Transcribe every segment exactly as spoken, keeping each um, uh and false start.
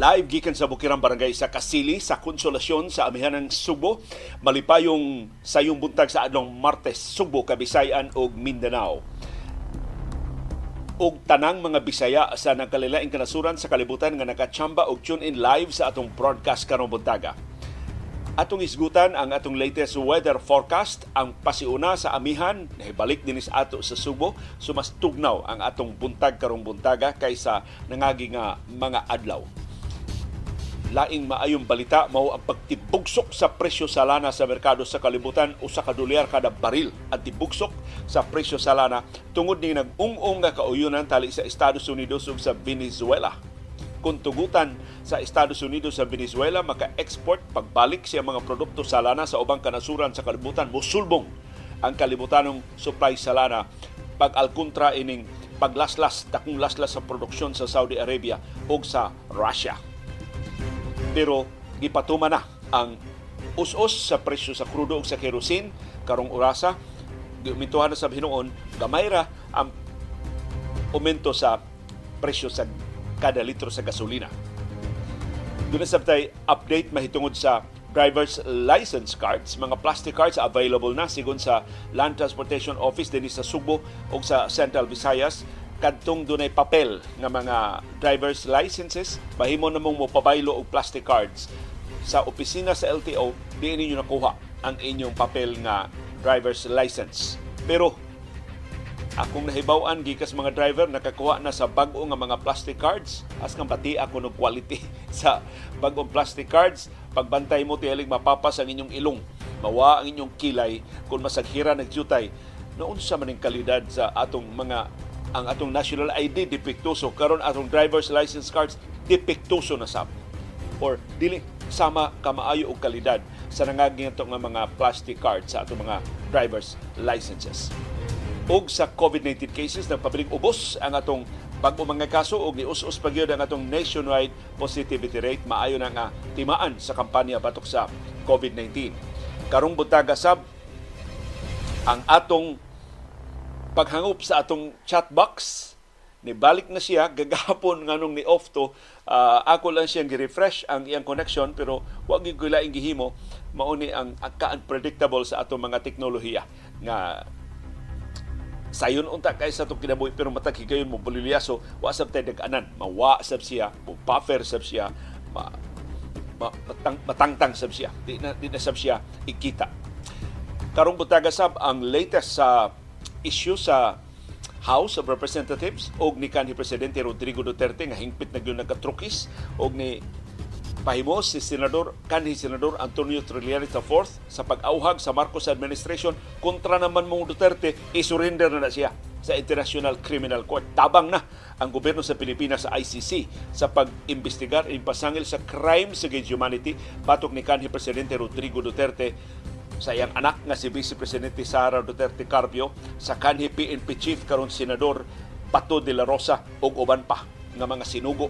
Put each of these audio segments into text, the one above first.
Live gikan sa Bukirang Barangay sa Kasili, sa Konsolasyon, sa Amihan ng Subo. Malipayong sayong buntag sa adlong Martes, Subo, Kabisayan ug Mindanao. Og tanang mga Bisaya sa nagkalilaing kanasuran sa kalibutan nga nakachamba og tune in live sa atong broadcast karong buntaga. Atong isgutan ang atong latest weather forecast, ang pasiuna sa Amihan, nahibalik din sa ato sa Subo, so mas tugnaw ang atong buntag karong buntaga kaysa nangagi nga mga adlaw. Laing maayong balita mao ang pagtibugsok sa presyo sa lana sa merkado sa kalibutan, usa ka dolyar kada baril at tibugsok sa presyo sa lana tungod ning nag-ung-ung nga kauyunan tali sa Estados Unidos ug sa Venezuela. Kung tugutan sa Estados Unidos sa Venezuela maka-export pagbalik siya mga produkto sa lana sa ubang kanasuran sa kalibutan, mosulbong ang kalibutanong supply sa lana pag-alkontra ining paglaslas, dakong laslas sa produksyon sa Saudi Arabia ug sa Russia. Pero gipatuman na ang us-us sa presyo sa krudo o sa kerosene karong orasa. Gimintuhan na sa Hinuon, gamay ra ang aumento sa presyo sa kada litro sa gasolina. Doon na sabtay update mahitungod sa driver's license cards. Mga plastic cards available na sigon sa Land Transportation Office din sa Subo o sa Central Visayas. Kadtong dunay papel ng mga driver's licenses, mahimo namong mopabaylo og plastic cards sa opisina sa L T O, diin ninyo nakuha ang inyong papel nga driver's license. Pero akong nahibaw-an gikas mga driver nakakuha na sa bag-o nga mga plastic cards, as kang bati ako ng quality sa bag-ong plastic cards. Pagbantay mo tiyalig mapapas ang inyong ilong, mawa ang inyong kilay kung masaghira nagsyutay. Noon sa maning kalidad sa atong mga ang atong national I D depektuso, karon atong driver's license cards depektuso na sab or dili sama kamaayo og kalidad sa nangaging atong mga plastic cards sa atong mga driver's licenses. Og sa COVID nineteen cases nagpabiling ubos ang atong bag-o mga kaso og nius-us pa gyud ang atong nationwide positivity rate, maayo na nga timaan sa kampanya batok sa COVID nineteen. Karong buntaga sab ang atong paghangop sa atong chatbox, nibalik na siya, gagahapon nga nung ni-off to, uh, ako lang siyang gi-refresh ang iyang connection, pero huwag yung gulaing gihimo, mauni ang ka-unpredictable sa atong mga teknolohiya. Nga, sayon unta kayo sa itong kinabuhi, pero matag higayon mo, bulilyaso, wa sab tayo nag-anan, mawa sab siya, mupuffer sab siya, ma- ma- matang- matangtang sab siya, di na, di na sab siya ikita. Karong butaga sab, ang latest sa uh, issue sa House of Representatives og ni kanhi Presidente Rodrigo Duterte nga hingpit na gyud nagkatrukis og ni pahimo si Senador kanhi Senador Antonio Trillanes the fourth sa pag-auhag sa Marcos administration kontra naman mong Duterte, isurrender na, na siya sa International Criminal Court. Tabang na ang gobyerno sa Pilipinas sa I C C sa pag-imbestigar at pasangil sa crimes against humanity batok ni kanhi Presidente Rodrigo Duterte sa iyang anak nga si Vice Presidente Sara Duterte Carpio, sa kanhi P N P Chief Caron Senador Pato de la Rosa ug uban pa nga mga sinugo,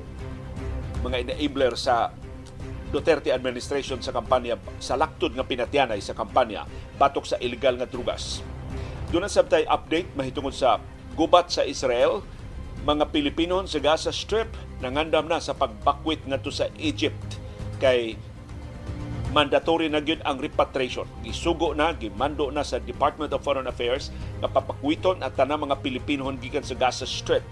mga enabler sa Duterte administration sa kampanya sa laktod nga pinatyanay sa kampanya batok sa illegal nga drugas. Duna sabtay update mahitungod sa gubat sa Israel, mga Pilipinon sa Gaza Strip nangandam na sa pagbakwit ngadto sa Egypt kay mandatory na gyud ang repatriation. Gisugo na, gimando na sa Department of Foreign Affairs na papakwiton at tanang mga Pilipinon gikan sa Gaza Strip.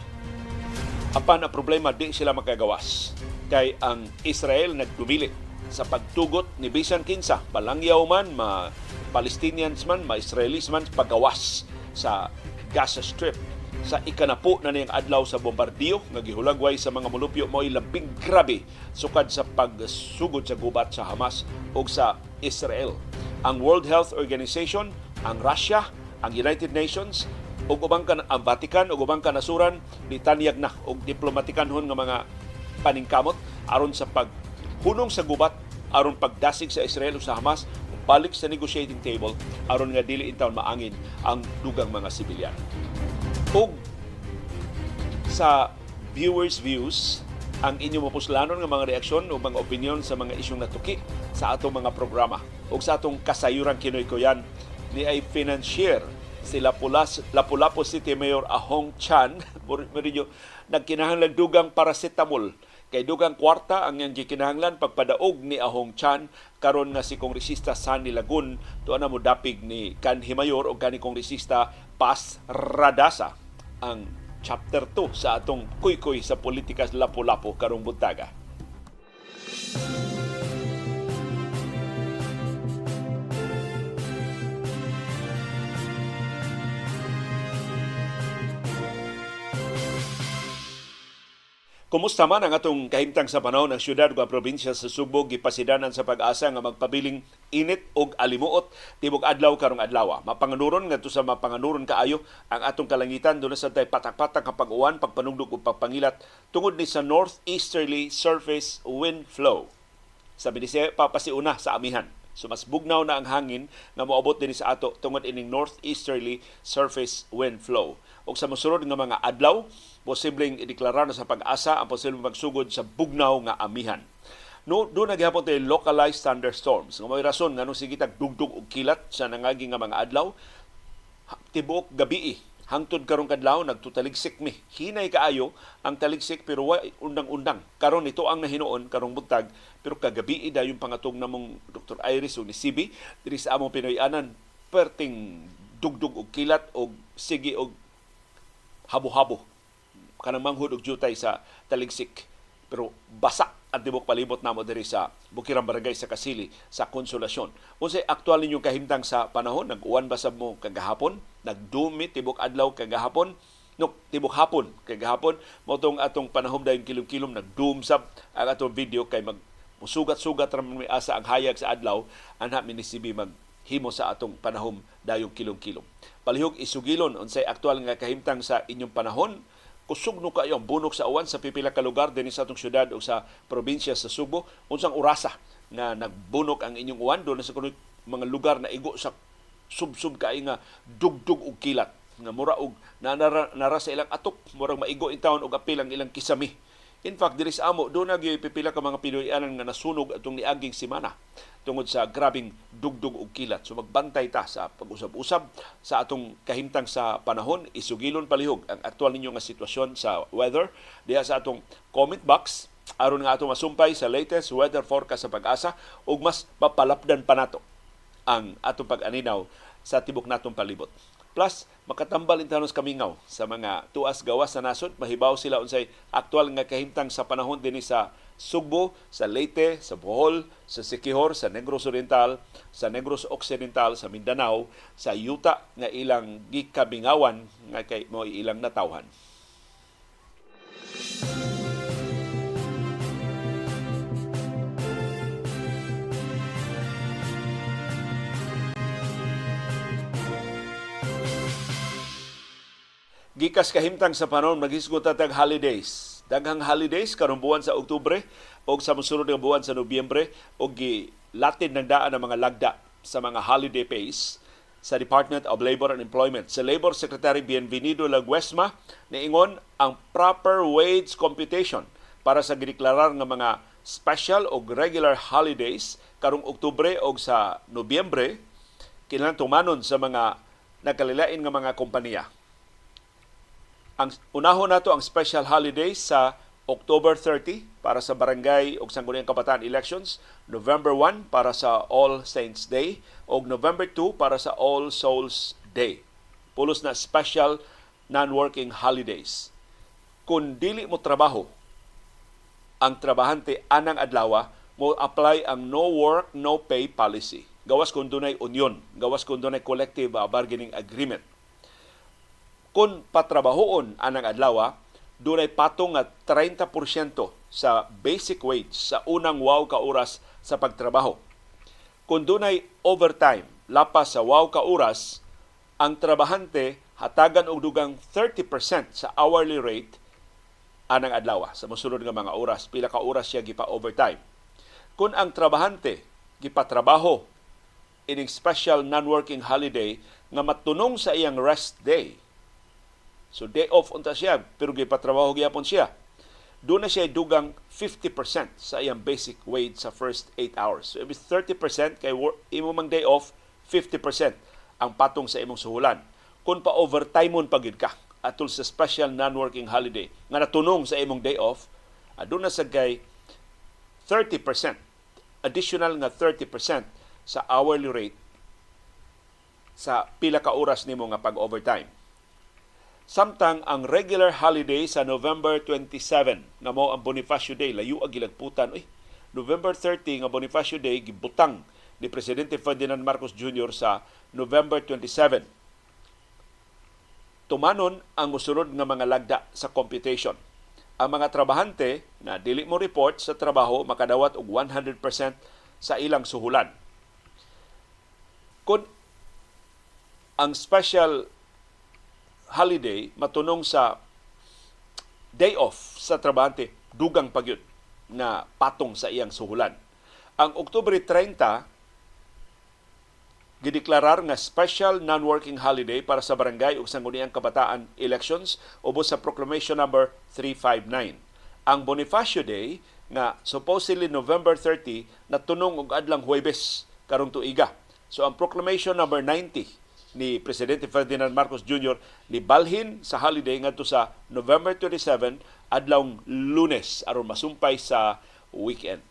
Apan ang problema, di sila makagawas. Kay ang Israel nagdumili sa pagtugot ni bisan kinsa, palangyaw man, ma-Palestinians man, ma-Israelis man, pagawas sa Gaza Strip. Sa ikanapo na niyang adlaw sa bombardiyo nga gihulagway sa mga mulupyo mo'y labing grabe sukad sa pagsugod sa gubat sa Hamas o sa Israel. Ang World Health Organization, ang Russia, ang United Nations, o ubang kan- ang Vatican o ubang kanasuran nitanyag na o diplomatikanhon nga mga paningkamot aron sa paghunong sa gubat, aron pagdasig sa Israel o sa Hamas, balik sa negotiating table aron nga dili intawon maangin ang dugang mga sibilyan. O sa viewers' views, ang inyong mapuslanon ng mga reaksyon o mga opinyon sa mga isyong natuki sa atong mga programa o sa atong kasayuran kinoy-koyan ni ay financier si Lapu-Lapu, Lapu-Lapu City Mayor Ahong Chan. Nagkinahanglan dugang paracetamol Kay dugang kwarta ang yang gikinahanglan pagpadaog ni Ahong Chan karon nga si Kongresista Sunny Lagun, tuan na mo dapig ni kanhi mayor o kanhi Kongresista Paz Radasa ang chapter two sa atong kuy-kuy sa politikas lapu-lapu karong buntaga. Kumusta man ang atong kahimtang sa panahon ng siyudad o probinsya sa Subo, gipasidanan sa pag-asa nga magpabiling init og alimuot tibok adlaw karong adlawa. Mapanganuron nga sa mapanganuron kaayo ang atong kalangitan doon sa tay patak-patak kapag-uwan, pagpanugdog o pagpangilat tungod ni sa northeasterly surface wind flow. Sabi ni siya, papasiuna sa Amihan. So mas bugnaw na ang hangin na moabot din sa ato tungod ining northeasterly surface wind flow. O sa mosunod nga mga adlaw, posibleng ideklara na sa pag-asa ang posibleng magsugod sa bugnaw nga Amihan. No, doon naghihapon tayo localized thunderstorms. Nga may rason nga nung sigitag dugdug o kilat sa nangaging nga mga adlaw, tibuok gabi hangtod karong kadlaw, nagtutaligsik mi. Hinay kaayo ang taligsik pero way undang-undang. Karon ito ang nahinoon karong buntag, pero kagabi dayong pangatong namong Doctor Iris o ni Sibi, diri sa among Pinoyanan, perting dugdug o kilat o sige o habo-habo. Kanang manghud og jutay sa taligsik pero basa ang tibok palibot namo diri sa Bukirang Barangay sa Kasili sa Konsolasyon. Unsay aktual ninyong kahimtang sa panahon? Nag-uwan ba sa mo kagahapon? Nagdumi tibok adlaw kagahapon? No, tibok hapon kagahapon. Motong atong panahom dayon kilom-kilom nagdumsab ang atong video kay magsugat-sugat ramon may asa ang hayag sa adlaw anha minisibi mag himo sa atong panahom dayong kilom-kilom. Palihog isugilon unsay aktual nga kahimtang sa inyong panahon. Kusugno kayo ang bunok sa awan sa pipila ka lugar dinhi sa atong syudad o sa probinsya sa Subo. Unsang orasa na nagbunok ang inyong awan doon sa mga lugar na igo sa sub-sub kaay nga dugdug og kilat nga mura og nanara, nara sa ilang atok murag maigo in town og apil ang ilang kisami. In fact diri sa amo doon nagyoy pipila ka mga Pinoyanan nga nasunog atong niaging semana tungod sa grabing dugdug og kilat. So magbantay ta sa pag-usab-usab sa atong kahimtang sa panahon. Isugilon palihog ang aktual ninyo nga sitwasyon sa weather diha sa atong comment box aron nga atong masumpay sa latest weather forecast sa Pag-asa ug mas mapalapdan pa nato ang atong pag-aninaw sa tibok natong palibot. Plus, makatambal intanos kamingaw sa mga tuas gawas sa nasod, mahibaw sila unsay aktual nga kahimtang sa panahon dinhi sa Subo, sa Leyte, sa Bohol, sa Siquijor, sa Negros Oriental, sa Negros Occidental, sa Mindanao, sa yuta nga ilang gikabingawan nga kay mo ilang natawhan. Gikas kahimtang sa panahon maghisgot tatag holidays. Daghang holidays karong buwan sa Oktubre o sa mosunod nga buwan sa Nobyembre o gilatid ng daan ang mga lagda sa mga holiday pays sa Department of Labor and Employment. Sa Labor Secretary Bienvenido Laguesma niingon ang proper wage computation para sa gideklarar nga mga special o regular holidays karong Oktubre o sa Nobyembre kinahanglan tumanon sa mga nagkalilain nga mga kompanya. Ang unahon nato ang special holidays sa October thirty para sa barangay ug sangguniang kabataan elections, November one para sa All Saints Day ug November two para sa All Souls Day. Pulos na special non-working holidays. Kun dili mo trabaho ang trabahante anang adlawa, mo apply ang no work no pay policy. Gawas kun dunay union, gawas kun dunay collective bargaining agreement. Kung patrabahoon anang adlawa, dunay patong at thirty percent sa basic wage sa unang wow ka oras sa pagtrabaho. Kung dunay overtime, lapas sa wow ka oras, ang trabahante hatagan og dugang thirty percent sa hourly rate anang adlawa sa mosunod nga mga oras, pila ka oras siya gipa-overtime. Kung ang trabahante gipatrabaho ining special non-working holiday nga matunong sa iyang rest day, so day off unta siya pero gipatrabaho gyapon siya, doon na siya dugang fifty percent sa iyang basic wage sa first eight hours. So ibig thirty percent kay imo mang day off, fifty percent ang patong sa imong suhulan. Kung pa overtime mon pagid ka atol sa special non-working holiday nga natunong sa imong day off, Aduna sa gay thirty percent, additional nga thirty percent sa hourly rate sa pila ka oras nimo nga pag-overtime. Samtang ang regular holiday sa November twenty-seven nga mao ang Bonifacio Day, layo ang gilagputan. Uy, November thirty nga Bonifacio Day gibutang ni Presidente Ferdinand Marcos Junior sa November twenty-seven. Tumanon ang musulod nga mga lagda sa computation. Ang mga trabahante na dili mo report sa trabaho makadawat og one hundred percent sa ilang suhulan. Kun ang special holiday matunong sa day off sa trabahante, dugang pagyud na patong sa iyang suhulan. Ang Oktubre thirty gideklarar nga special non-working holiday para sa barangay ug sangguniang kabataan elections ubos sa Proclamation number three five nine. Ang Bonifacio Day nga supposedly November thirty natunong og adlang Huwebes karong tuiga. So ang Proclamation number ninety ni Presidente Ferdinand Marcos Junior ni balhin sa holiday ngadto sa November twenty-seven adlong Lunes aron masumpay sa weekend.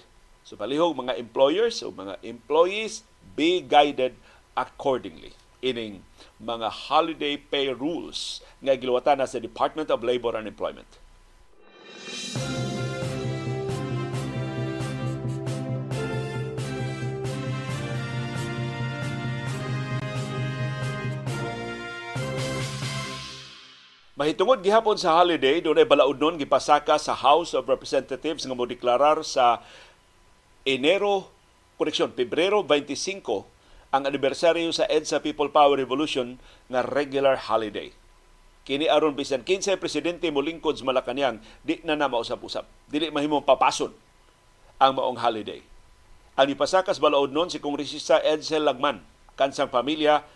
So palihog mga employers o mga employees, be guided accordingly. Ining mga holiday pay rules nga giluwatan na sa Department of Labor and Employment. Mahitungod gihapon sa holiday, dunay balaudnon gipasaka sa House of Representatives nga modeklarar sa Enero, koneksyon, Pebrero twenty-five, ang anibersaryo sa Edsa People Power Revolution na regular holiday. Kini aron bisan kinsa presidente molingkod sa Malacañang, di na na mausap-usap. Dili mahimong papason ang maong holiday. Ang ipasakas balaod nun si Kongresista Edsel Lagman, kansang pamilya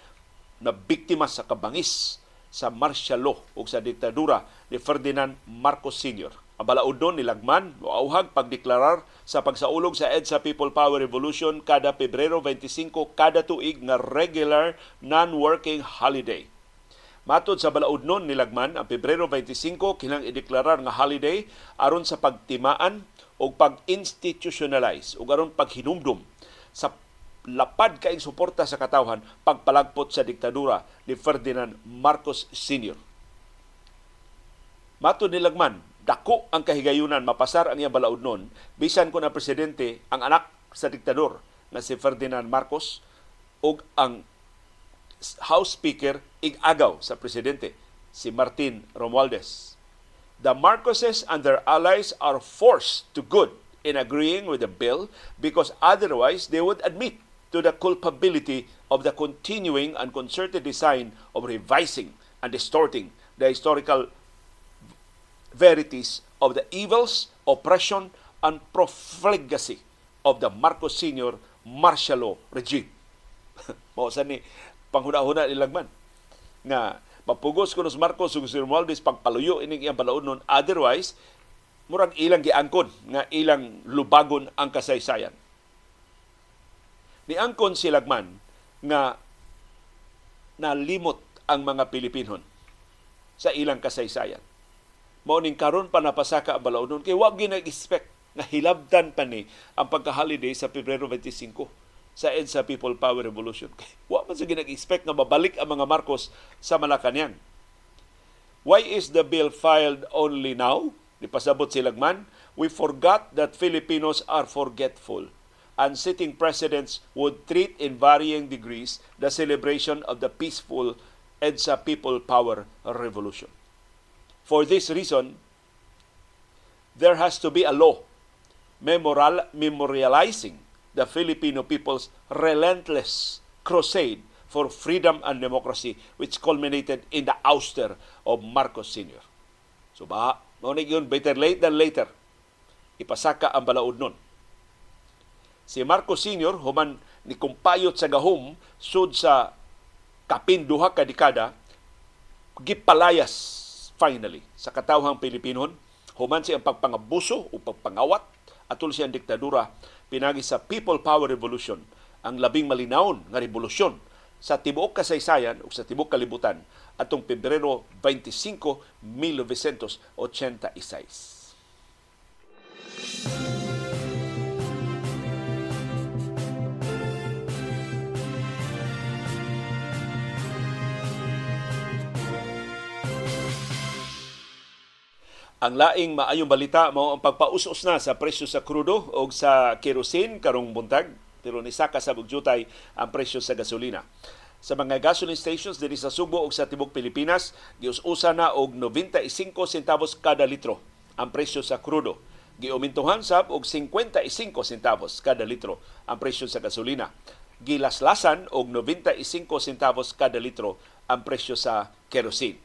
na biktima sa kabangis sa martial law o sa diktadura ni Ferdinand Marcos Senior Ang balaod nun ni Lagman, mauawhag pagdeklarar sa pagsaulog sa EDSA People Power Revolution kada Pebrero twenty-five kada tuig na regular non-working holiday. Matod sa balaod nun ni Lagman, ang Pebrero twenty-five kinang ideklarar nga holiday aron sa pagtimaan o pag-institutionalize o aron paghinumdum sa lapad kaing suporta sa katawhan pagpalagpot sa diktadura ni Ferdinand Marcos Senior Matod ni Lagman, dako ang kahigayunan mapasar ang iyang balaod nun bisan kung ang presidente ang anak sa diktador na si Ferdinand Marcos ug ang House Speaker igagaw sa presidente si Martin Romualdez. The Marcoses and their allies are forced to good in agreeing with the bill because otherwise they would admit to the culpability of the continuing and concerted design of revising and distorting the historical verities of the evils, oppression, and profligacy of the Marcos Senior martial law regime. Mausan ni panghuna-huna ni Lagman nga mapugos kuno si Marcos ug si Romualdez pagpaluyo ining iyang balaod nun, otherwise murag ilang giangkon nga ilang lubagon ang kasaysayan. Niangkon si Lagman nga nalimot ang mga Pilipinon sa ilang kasaysayan. Mauning karon pa napasaka ang balaod nun. Kaya huwag yun nag-expect na hilabdan pa ni ang pagka-holiday sa Pebrero twenty-five sa EDSA People Power Revolution. Kaya huwag man sa ginag-expect na mabalik ang mga Marcos sa Malacañang. Why is the bill filed only now? Nipasabot si Lagman. We forgot that Filipinos are forgetful and sitting presidents would treat in varying degrees the celebration of the peaceful EDSA People Power Revolution. For this reason, there has to be a law memorial, memorializing the Filipino people's relentless crusade for freedom and democracy, which culminated in the ouster of Marcos Senior So ba, nonig yun, better late than later. Ipasaka ang balaod nun. Si Marcos Senior human ni kumpayot sa gahom sud sa kapinduha ka dekada, gipalayas finally sa katawhang Pilipinon, human siyang pagpangabuso o pagpangawat atol siyang diktadura, pinagi sa People Power Revolution, ang labing malinaon nga revolusyon sa tibuok kasaysayan o sa tibuok kalibutan atong Pebrero twenty-five, nineteen eighty-six. Ang laing maayong balita mao ang pagpausos na sa presyo sa krudo o sa kerosene karong buntag, pero nisaka sa bugyutay ang presyo sa gasolina. Sa mga gasoline stations diri sa Subo o sa Tibok Pilipinas, giususa na og nobenta y cinco centavos kada litro ang presyo sa krudo. Giumintuhan sab og cincuenta y cinco centavos kada litro ang presyo sa gasolina. Gilaslasan og nobenta y cinco centavos kada litro ang presyo sa kerosene.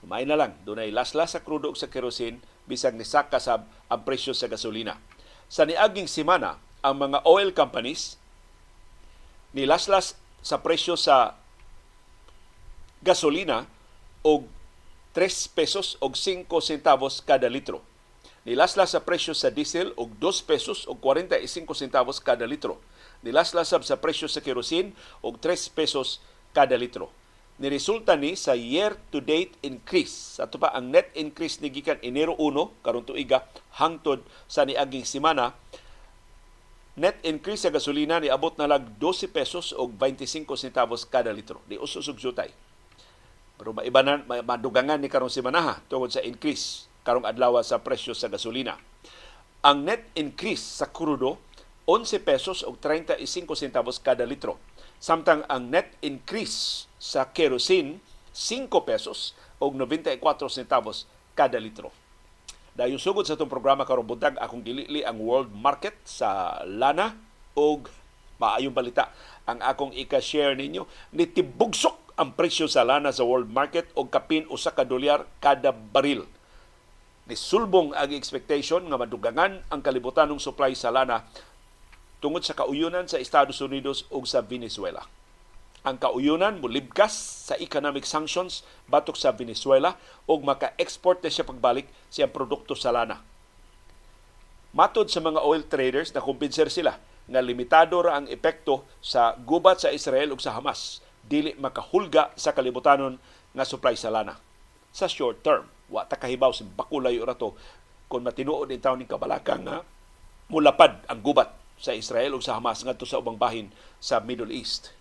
May na lang, dunay laslas sa krudo sa kerosene bisag nisaka sab ang presyo sa gasolina. Sa niaging semana, ang mga oil companies nilaslas sa presyo sa gasolina og tres pesos og cinco centavos kada litro. Nilaslas sa presyo sa diesel og dos pesos og cuarenta y cinco centavos kada litro. Nilaslas sab sa presyo sa kerosene og tres pesos kada litro. Niresulta ni sa year-to-date increase. Ato pa, ang net increase ni gikan Enero uno, karong tuiga, hangtod sa niaging semana, net increase sa gasolina ni abot na lag dose pesos o veinticinco centavos kada litro. Di ususog jutay. Pero maibanan, madugangan ni karong semana ha, tungod sa increase karong adlaw sa presyo sa gasolina. Ang net increase sa krudo, once pesos o treinta y cinco centavos kada litro. Samtang ang net increase sa kerosene, cinco pesos o noventa y cuatro centavos kada litro. Dahil sugod sa itong programa karong buntag, akong gilili ang world market sa lana o maayong balita. Ang akong ika-share ninyo, nitibugsok ang presyo sa lana sa world market o kapin usa ka dolyar kada baril. Nisulbong ang expectation nga madugangan ang kalibutan ng supply sa lana tungod sa kauyunan sa Estados Unidos o sa Venezuela. Ang kauyunan mulibkas sa economic sanctions batok sa Venezuela o maka-export na siya pagbalik siyang produkto sa lana. Matod sa mga oil traders, nakumpinser sila na limitado ra ang epekto sa gubat sa Israel o sa Hamas, dili makahulga sa kalibutanon nga supply sa lana. Sa short term, wa ta kahibaw sa bakulay ora to kung matinuod din taon ng kabalakang na mulapad ang gubat sa Israel o sa Hamas ngadto sa ubang bahin sa Middle East.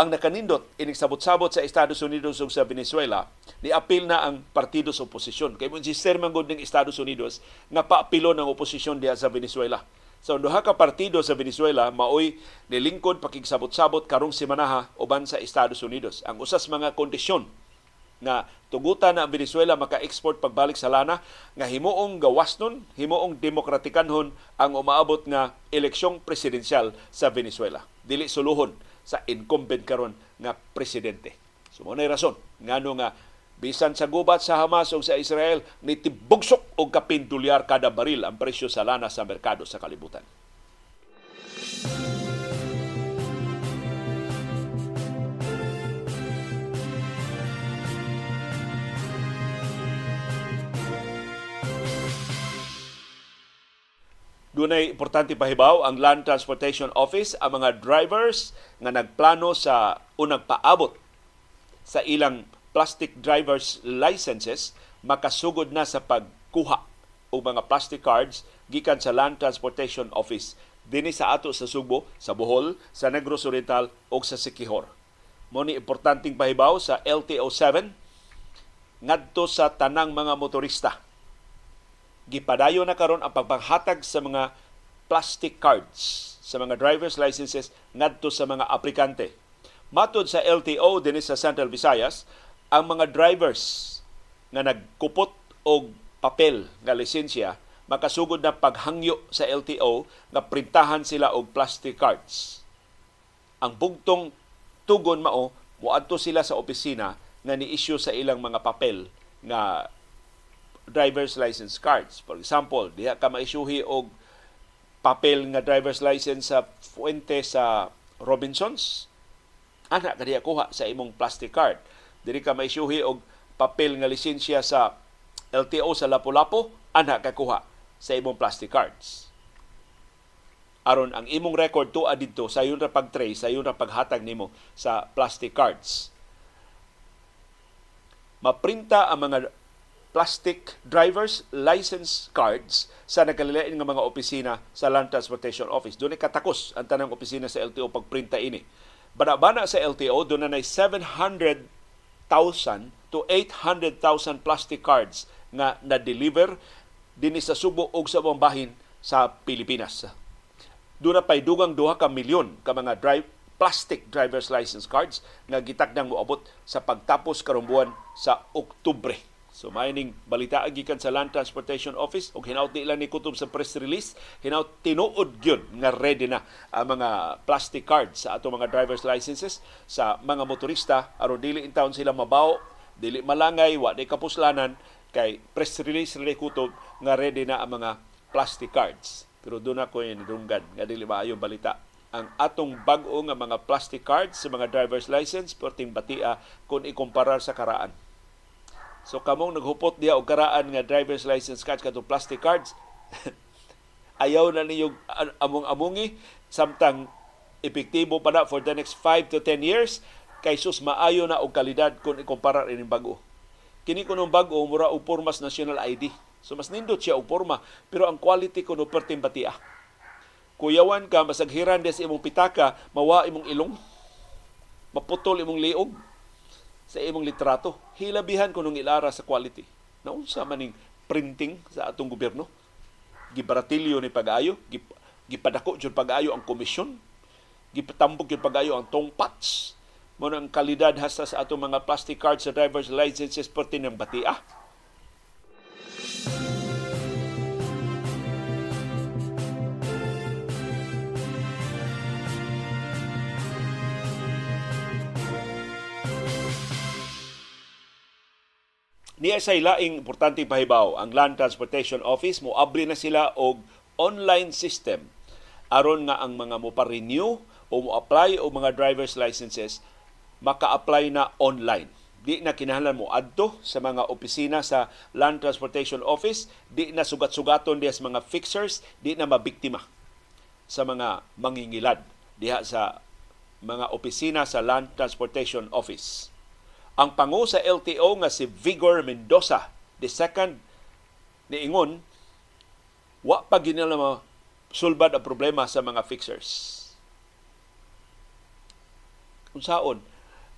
Ang nakanindot, inigsabot-sabot sa Estados Unidos o sa Venezuela, niapil na ang partido sa oposisyon. Kaya mo insister man gud ng Estados Unidos nga paapilo ng oposisyon diha sa Venezuela. Sa duha ka partido sa Venezuela, maoy nilingkod pakigsabot-sabot karong semanaha uban sa Estados Unidos. Ang usas mga kondisyon na tugutan na ang Venezuela maka-export pagbalik sa lana, nga himuong gawasnon, himuong demokratikanhon ang umaabot nga eleksyong presidensyal sa Venezuela. Dili suluhon sa incumbent karon nga presidente. So mo nay rason ngano nga bisan sa gubat sa Hamas o sa Israel nitibugsok og kapin dolyar kada baril ang presyo sa lana sa merkado sa kalibutan. Dunay importante pahibaw ang Land Transportation Office ang mga drivers nga nagplano sa unang paabot sa ilang plastic driver's licenses makasugod na sa pagkuha o mga plastic cards gikan sa Land Transportation Office dinhi sa ato sa Subo, sa Bohol, sa Negros Oriental o sa Siquijor. Mao ni importanteng pahibaw sa L T O seven ngadto sa tanang mga motorista. Gipadayo na karon ang pagpanghatag sa mga plastic cards sa mga driver's licenses ngadto sa mga aplikante. Matod sa L T O dinhi sa Central Visayas, ang mga drivers nga nagkupot og papel nga lisensya makasugod na paghangyo sa L T O nga printahan sila og plastic cards. Ang bugtong tugon mao moadto sila sa opisina nga ni-issue sa ilang mga papel nga driver's license cards. For example, diha ka maisyuhi og papel nga driver's license sa Fuente sa Robinsons, ana ka diha kuha sa imong plastic card. Diri ka maisyuhi og papel nga lisensya sa L T O sa Lapu-Lapu, ana ka kuha sa imong plastic cards. Aron ang imong record tuad didto sayon ra pag-trace, sayon ra paghatag nimo sa plastic cards. Maprinta ang mga plastic driver's license cards sa nagkalilain ng mga opisina sa Land Transportation Office. Doon ay katakos ang tanang opisina sa L T O pagprinta ini. Bana-bana sa L T O, doon na na seven hundred thousand to eight hundred thousand plastic cards nga na-deliver dinhi sa Subo ug sa ubang bahin sa Pilipinas. Doon na pay dugang duha ka milyon ka mga drive plastic driver's license cards nga gitakdang moabot sa pagtapos karong buwan sa Oktubre. So mining balita gikan sa Land Transportation Office ug hinaut nila ni kutob sa press release, hinaut tinuod gyud nga ready na ang mga plastic cards sa ato mga driver's licenses sa mga motorista aron dili in town sila mabaw, dili malangay, wa di kapuslanan. Kay press release ni kutob nga ready na ang mga plastic cards. Pero doon ako yung nirunggan nga dili maayo balita ang atong bag-o nga mga plastic cards sa mga driver's license perting batia kung ikumparar sa karaan. So kamong naghupot diha og karaan nga driver's license cards kadto plastic cards, ayaw na niyo among-amungi samtang epektibo pa na for the next five to ten years kay sus maayo na og kalidad kung ikumparar ining bag-o. Kini kunong bag-o mura og pormas national I D. So mas nindot siya og porma pero ang quality kuno perting batia. Kuyawan ka, masaghiran des imong pitaka, mawa imong ilong, maputol imong liog sa imong litrato. Hilabihan ko nung ilara sa quality. Naunsa maning printing sa atong gobyerno. Gibaratilyo ni pag-ayo, gipadako yung pag-ayo ang komisyon, gipatambok yung pag-ayo ang tongpats, muna ang kalidad hasta sa atong mga plastic cards sa driver's licenses pertin ng batia. Niya sa ilaing importante pahibaw, ang Land Transportation Office moabli na sila og online system aron nga ang mga mopa-renew o mo-apply o mga driver's licenses maka-apply na online. Di na kinahanglan mo adto sa mga opisina sa Land Transportation Office, di na sugat-sugaton diha sa mga fixers, di na mabiktima sa mga mangingilad diha sa mga opisina sa Land Transportation Office. Ang pangu sa L T O nga si Vigor Mendoza the second niingon wa pa ginala mo sulbad ang problema sa mga fixers. Unsaon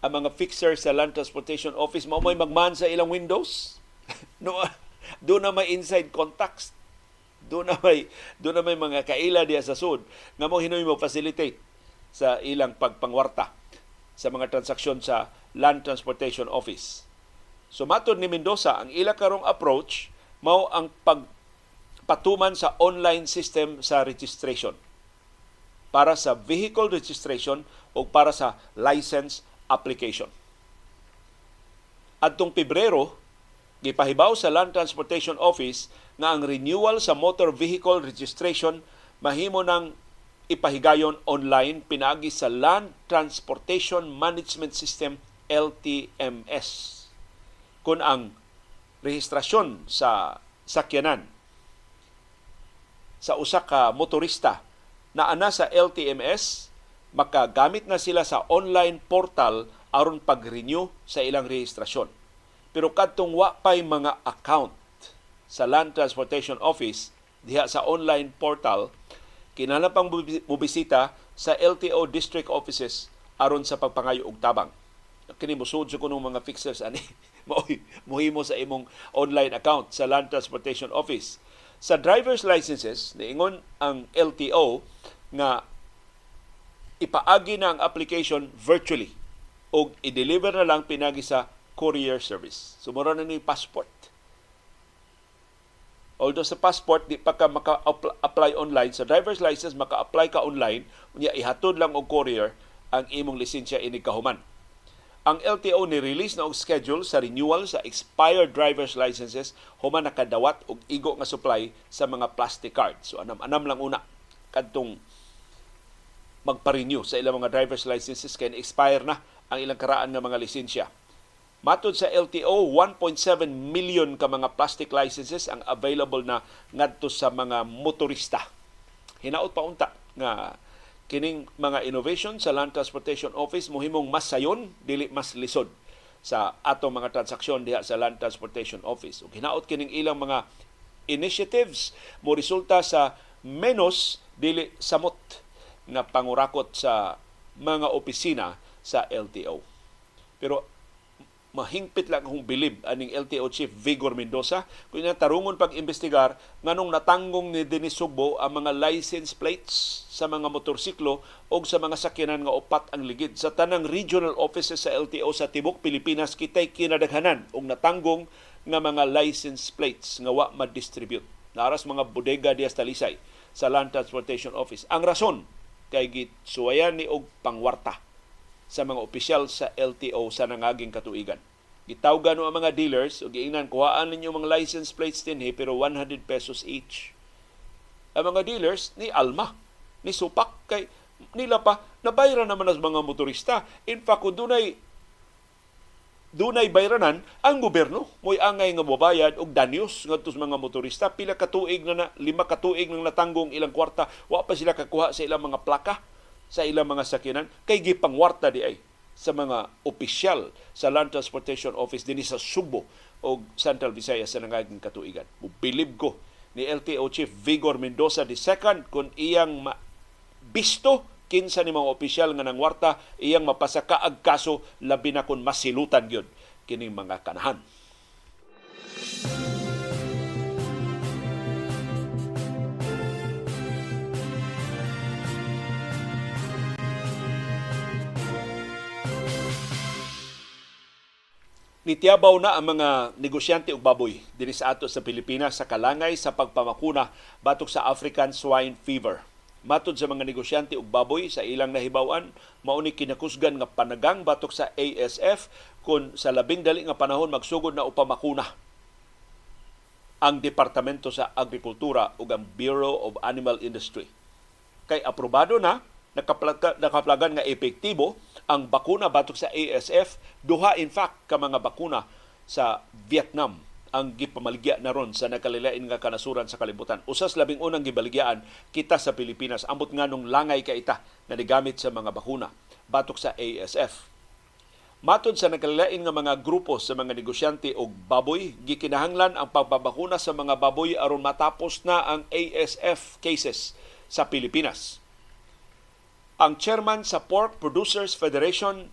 ang mga fixers sa Land Transportation Office mao may magman sa ilang windows? No, do na may inside contacts. Do na may do na may mga kaila diya sa sud nga mo hinoy mo facilitate sa ilang pagpangwarta sa mga transaksyon sa Land Transportation Office. So matod ni Mendoza, ang ila karong approach mao ang pagpatuman sa online system sa registration para sa vehicle registration o para sa license application. Adtong Pebrero, gipahibaw sa Land Transportation Office na ang renewal sa motor vehicle registration mahimo ng ipahigayon online pinagi sa Land Transportation Management System L T M S. Kun ang rehistrasyon sa sakyanan sa usa ka motorista na ana sa L T M S, makagamit na sila sa online portal aron pag-renew sa ilang rehistrasyon. Pero kadtong wa pay mga account sa Land Transportation Office diha sa online portal, kinahanglan pang mobisita sa L T O district offices aron sa pagpangayo og tabang. Kini mosud sa kunong mga fixers ani maoy mohimo sa imong online account sa Land Transportation Office. Sa driver's licenses niingon ang L T O nga ipaagi na ang application virtually og i-deliver na lang pinagi sa courier service. Sumura na ni passport. Although sa passport, di pa ka maka-apply online. Sa driver's license, maka-apply ka online. Unya, ihatod lang og courier ang imong lisensya inig kahuman. Ang L T O ni-release na og schedule sa renewal sa expired driver's licenses human nakadawat og igo nga supply sa mga plastic cards. So, anam-anam lang una kadtong magpa-renew sa ilang mga driver's licenses kaya na-expire na ang ilang karaan ng mga lisensya. Matod sa L T O, one point seven million ka mga plastic licenses ang available na ngadto sa mga motorista. Hinaot pa unta nga kining mga innovation sa Land Transportation Office mohimong mas sayon dili mas lisod sa atong mga transaksyon diha sa Land Transportation Office. Ug hinaot kining ilang mga initiatives mo resulta sa menos dili samot na pangurakot sa mga opisina sa L T O. Pero mahingpit lang akong bilib aning L T O Chief Vigor Mendoza kung tarungon pag-imbestigar nganong natanggong ni Denis Subo ang mga license plates sa mga motorsiklo o sa mga sakyanan nga upat ang ligid sa tanang regional offices sa L T O sa Tibok Pilipinas kitay kinadaghanan og natanggong nga mga license plates nga wa ma-distribute naras mga bodega diha sa Talisay sa Land Transportation Office. Ang rason kay gitsuwayan ni og pangwarta sa mga opisyal sa L T O sa nangaging katuigan. Gitawgan o ang mga dealers o giingnan, kuhaan ninyo mga license plates tinhi pero one hundred pesos each. Ang mga dealers ni Alma, ni Supak, kay nila pa, nabayran naman ang mga motorista. In fact, kung dunay, dunay bayranan, ang gobyerno, mo'y angay nga mabayad o danyos ng mga motorista. Pila katuig na na, lima katuig ng natanggong ilang kwarta, wa pa sila kakuha sa ilang mga plaka sa ilang mga sakinan, kay gipangwarta di ay sa mga opisyal sa Land Transportation Office din sa Subo o Central Visayas sa nangaging katuigan. Bilib ko ni L T O Chief Vigor Mendoza the second kung iyang bisto kinsa ni mga opisyal nga nangwarta, iyang mapasaka ag kaso labi na kun masilutan yun kining mga kanahan. Nitiabaw na ang mga negosyante og baboy dinhi sa ato sa Pilipinas sa kalangay sa pagpamakuna batok sa African Swine Fever. Matod sa mga negosyante og baboy sa ilang nahibaw-an, mao ni kinakusgan nga panagang batok sa A S F kun sa labing dali nga panahon magsugod na upamakuna ang Departamento sa Agrikultura ug ang Bureau of Animal Industry. Kay aprobado na nakaplagan nga epektibo ang bakuna batok sa A S F, duha in fact ka mga bakuna sa Vietnam ang gipamaligya na ron sa nakalilain nga kanasuran sa kalibutan. Usas labing unang gibaligyaan kita sa Pilipinas, ambot nga nung langay ka ita na nigamit sa mga bakuna batok sa A S F. Matod sa nakalilain nga mga grupo sa mga negosyante og baboy, gikinahanglan ang pagpabakuna sa mga baboy aron matapos na ang A S F cases sa Pilipinas. Ang chairman sa Pork Producers Federation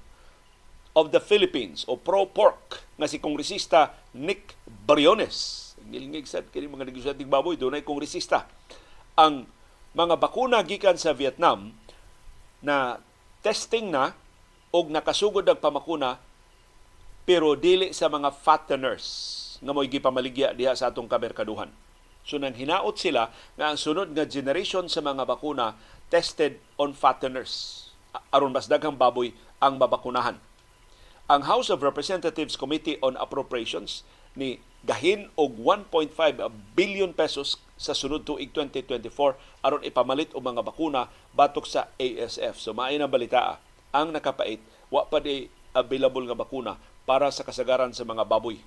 of the Philippines o Pro-Pork nga si Kongresista Nick Briones, ngilingig sad kini mga negosyanteng baboy, dunay kongresista. Ang mga bakuna gikan sa Vietnam na testing na og nakasugod ang pamakuna pero dili sa mga fatteners nga mo'y gipamaligya diha sa atong kamerkaduhan. So nang hinaot sila nga ang sunod nga generation sa mga bakuna tested on fatteners aron mas daghang baboy ang mabakunahan. Ang House of Representatives Committee on Appropriations ni gahin og one point five billion pesos sa sunod tuig twenty twenty-four aron ipamalit og mga bakuna batok sa A S F. So maay na balita ang nakapait wa pa di available nga bakuna para sa kasagaran sa mga baboy.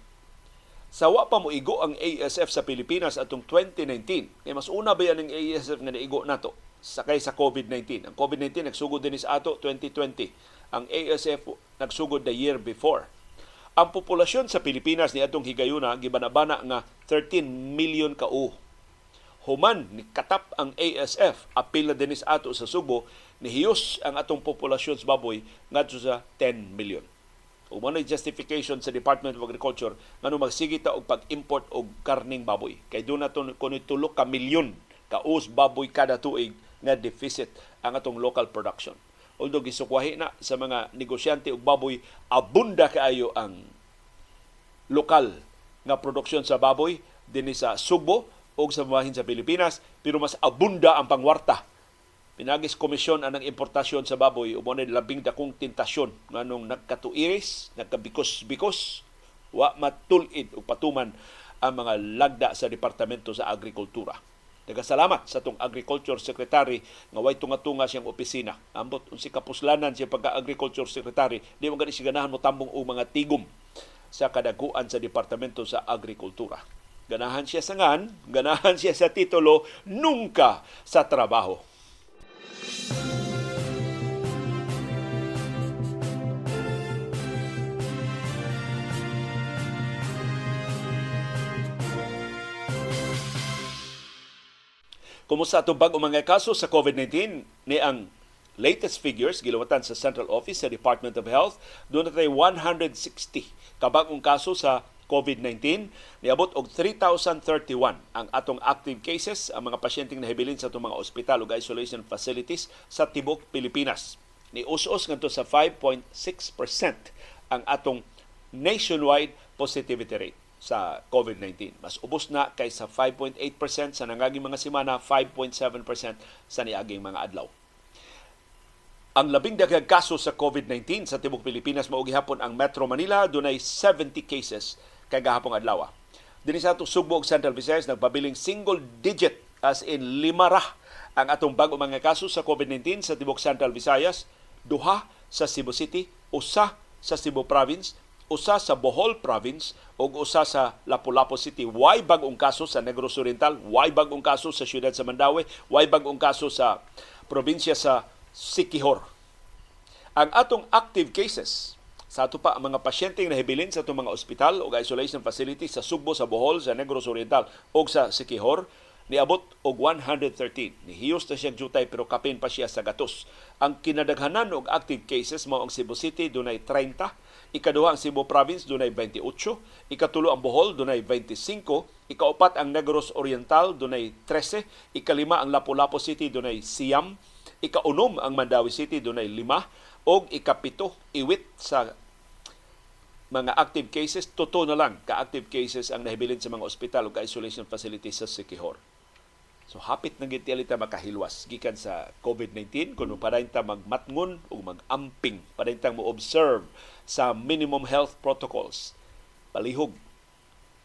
Sa wa pa moigo ang A S F sa Pilipinas atong twenty nineteen. Kay mas una ba yan ang A S F nga naigo nato? Sakay sa COVID nineteen. Ang COVID nineteen nagsugod din sa ato twenty twenty. Ang A S F nagsugod the year before. Ang populasyon sa Pilipinas ni atong higayuna gibanabana nga thirteen million ka-o. Human ni katap ang A S F, apila din sa ato sa Subo, nihiyos ang atong populasyon sa baboy ngadto sa ten million. Umanay justification sa Department of Agriculture ngano magsigita og pag-import og karning baboy. Kay doon na kuno tulo ka milyon kaos baboy kada tuig na deficit ang atong local production. Although gisukwahi na sa mga negosyante og baboy, abunda kaayo ang lokal nga produksyon sa baboy dinhi sa Subo o sa bahin sa Pilipinas, pero mas abunda ang pangwarta. Pinagis komisyon ang importasyon sa baboy, umunay labing dakong tintasyon nganong nagkatuiris, nagkabikos-bikos, wa matulid o patuman ang mga lagda sa Departamento sa Agrikultura. Nagasalamat sa itong Agriculture Secretary nga way tunga-tunga siyang opisina. Ambot, unsi kapuslanan siya pagka-Agriculture Secretary, di mo ganit si ganahan mo tambong o mga tigom sa kadaguan sa Departamento sa Agrikultura. Ganahan siya sa ngan, ganahan siya sa titulo, nunca sa trabaho. Kumusta itong bagong mga kaso sa COVID nineteen ni ang latest figures gilawatan sa Central Office sa Department of Health, doon natay one hundred sixty kabagong kaso sa COVID nineteen. Niabot og three thousand thirty-one ang atong active cases, ang mga pasyenteng nahibilin sa itong mga ospital o isolation facilities sa tibok Pilipinas. Nius-us ngadto sa five point six percent ang atong nationwide positivity rate sa COVID nineteen. Mas ubos na kaysa five point eight percent sa nangaging mga semana, five point seven percent sa niaging mga adlaw. Ang labing daghang kaso sa COVID nineteen sa tibok Pilipinas mao gihapon ang Metro Manila, dunay seventy cases kay gahapong adlaw. Dinhi sa atong Subo ug Central Visayas nagpabiling single digit, as in lima ra ang atong bag-ong mga kaso sa COVID nineteen sa tibok Central Visayas, duha sa Cebu City, usa sa Cebu Province, usa sa Bohol Province o usa sa Lapu-Lapu City. Way bagong kaso sa Negros Oriental, way bagong kaso sa siyudad sa Mandaue, way bagong kaso sa probinsya sa Siquijor. Ang atong active cases, sa ato pa ang mga pasyenteng nahibilin sa itong mga ospital o isolation facilities sa Subo, sa Bohol, sa Negros Oriental o sa Siquijor, niabot og one hundred thirteen. Nihiyos na siyang jutay pero kapin pa siya sa gatos. Ang kinadaghanan og active cases mao ang Cebu City, dunay thirty. Ikaduha ang Cebu Province, dunay twenty-eight. Ikatulo ang Bohol, dunay twenty-five. Ikaapat ang Negros Oriental, dunay thirteen. Ikalima ang Lapu-Lapu City, dunay siyam. Ikaunom ang Mandaue City, dunay lima. Og ikapito, iwit sa mga active cases, totoo na lang ka-active cases ang nahibilin sa mga ospital o isolation facilities sa Siquijor. So hapit nang gitili ta makahilwas gikan sa COVID nineteen kuno padayon ta magmatngon o magamping, padayon ta mo observe sa minimum health protocols. Palihog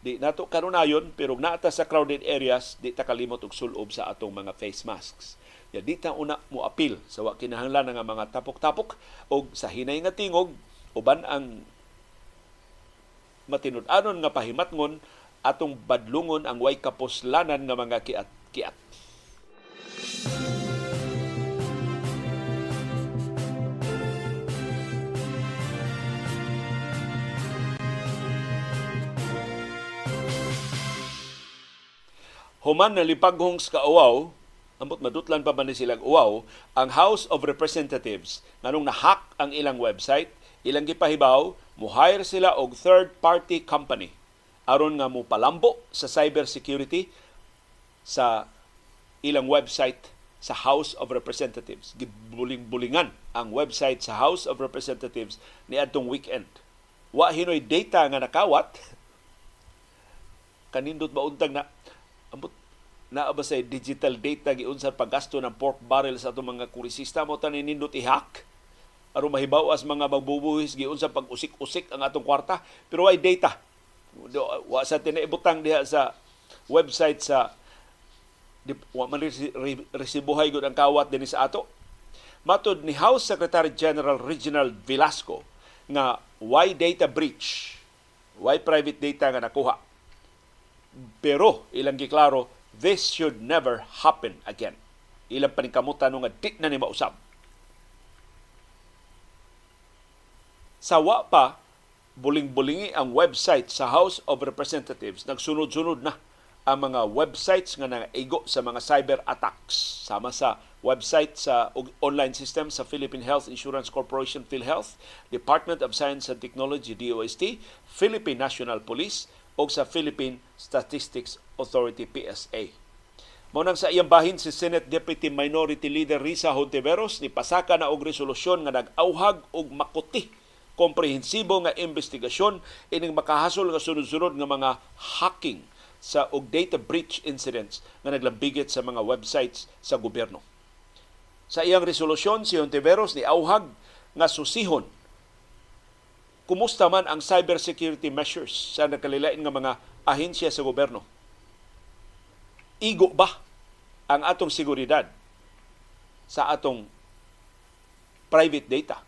di nato karunayon pero naata sa crowded areas di ta kalimot og sulob sa atong mga face masks. Ya di ta una mo apil sa wa kinahanglan nga mga tapok-tapok og sa hinay nga tingog uban ang matinud-anon nga pahimatngon atong badlungon ang way kapuslanan nga mga kiat-kiat. Human na lipaghong sa uaw, ambot madutlan pa ba ni silang uaw, ang House of Representatives nganong nahack ang ilang website, ilang gipahibaw, muhire sila og third-party company aron nga mo palambo sa cybersecurity sa ilang website sa House of Representatives. Gibuling-bulingan ang website sa House of Representatives niadtong weekend. Wa hinoy data nga nakawat. Kanindot ba untag na ambot naa ba say digital data giunsa paggasto ng pork barrel sa atong mga kurisista mo tan nindot i-hack? Aron mahibaw as mga magbubuhis giun sa pag-usik-usik ang atong kwarta pero way data wa sa tinaibutang diha sa website sa wa man resibuhay gud ang kawat dinhi sa ato. Matod ni House Secretary General Reginald Velasco nga way data breach, way private data nga nakuha, pero ilang giklaro this should never happen again. Ilang paningkamutan nga di na ni mausab. Sawa pa, buling-bulingi ang website sa House of Representatives. Nagsunod-sunod na ang mga websites nga nangaigo sa mga cyber attacks. Sama sa website sa online system sa Philippine Health Insurance Corporation, PhilHealth, Department of Science and Technology, D O S T, Philippine National Police, o sa Philippine Statistics Authority, P S A. Maunang sa iyang bahin si Senate Deputy Minority Leader Risa Hontiveros ni pasaka na og resolusyon nga nag-auhag og makuti komprehensibo nga investigasyon ining makahasol nga sunod-sunod nga mga hacking sa og data breach incidents nga naglambigit sa mga websites sa gobyerno. Sa iyang resolusyon, si Hontiveros ni auhag nga susihon kumusta man ang cybersecurity measures sa nakalilain nga mga ahensya sa gobyerno. Igo ba ang atong seguridad sa atong private data,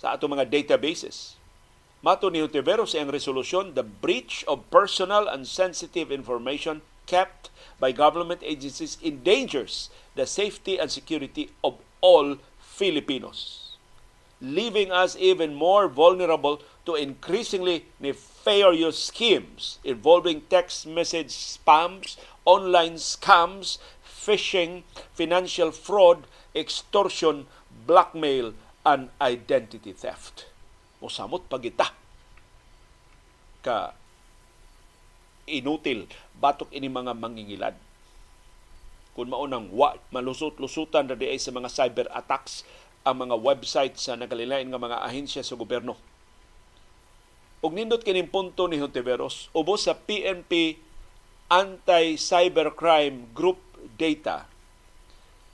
sa atong mga databases? Mato ni Hontiveros ang resolusyon, the breach of personal and sensitive information kept by government agencies endangers the safety and security of all Filipinos, leaving us even more vulnerable to increasingly nefarious schemes involving text message spams, online scams, phishing, financial fraud, extortion, blackmail, and identity theft. Musamot pagita ka inutil batok ini mga mangingilad. Kung maunang wa malusot-lusutan na diay sa mga cyber attacks ang mga website sa nagalilain ng mga ahensya sa gobyerno. Ug nindot kining punto ni Hontiveros, ubos sa P N P Anti-Cybercrime Group data,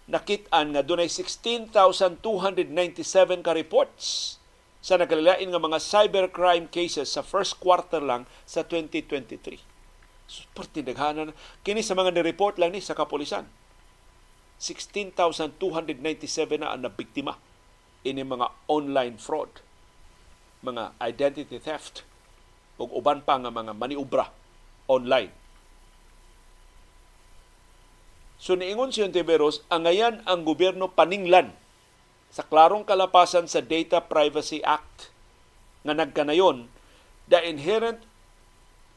nakitaan nga dunay sixteen thousand two hundred ninety-seven ka reports sa nagalilain nga mga cybercrime cases sa first quarter lang sa twenty twenty-three. Super tindaghanan. Kini sa mga ni-report lang ni sa kapulisan. sixteen thousand two hundred ninety-seven na ang nabiktima ini mga online fraud, mga identity theft, ug uban pa nga mga maniobra online. So niingon si Hontiveros, angayan ang gobyerno paninglan sa klarong kalapasan sa Data Privacy Act nga nagkanayon, the inherent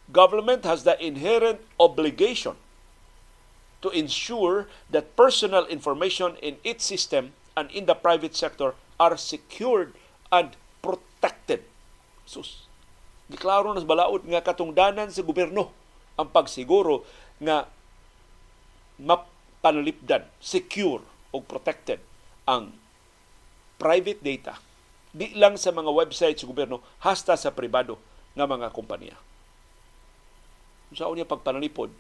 government has the inherent obligation to ensure that personal information in its system and in the private sector are secured and protected. Sus, giklaro na sa balaod nga katungdanan sa gobyerno ang pagsiguro nga mapanalipdan, secure o protected ang private data, di lang sa mga website sa gobyerno, hasta sa pribado ng mga kumpanya. Saan niya pagpanalipod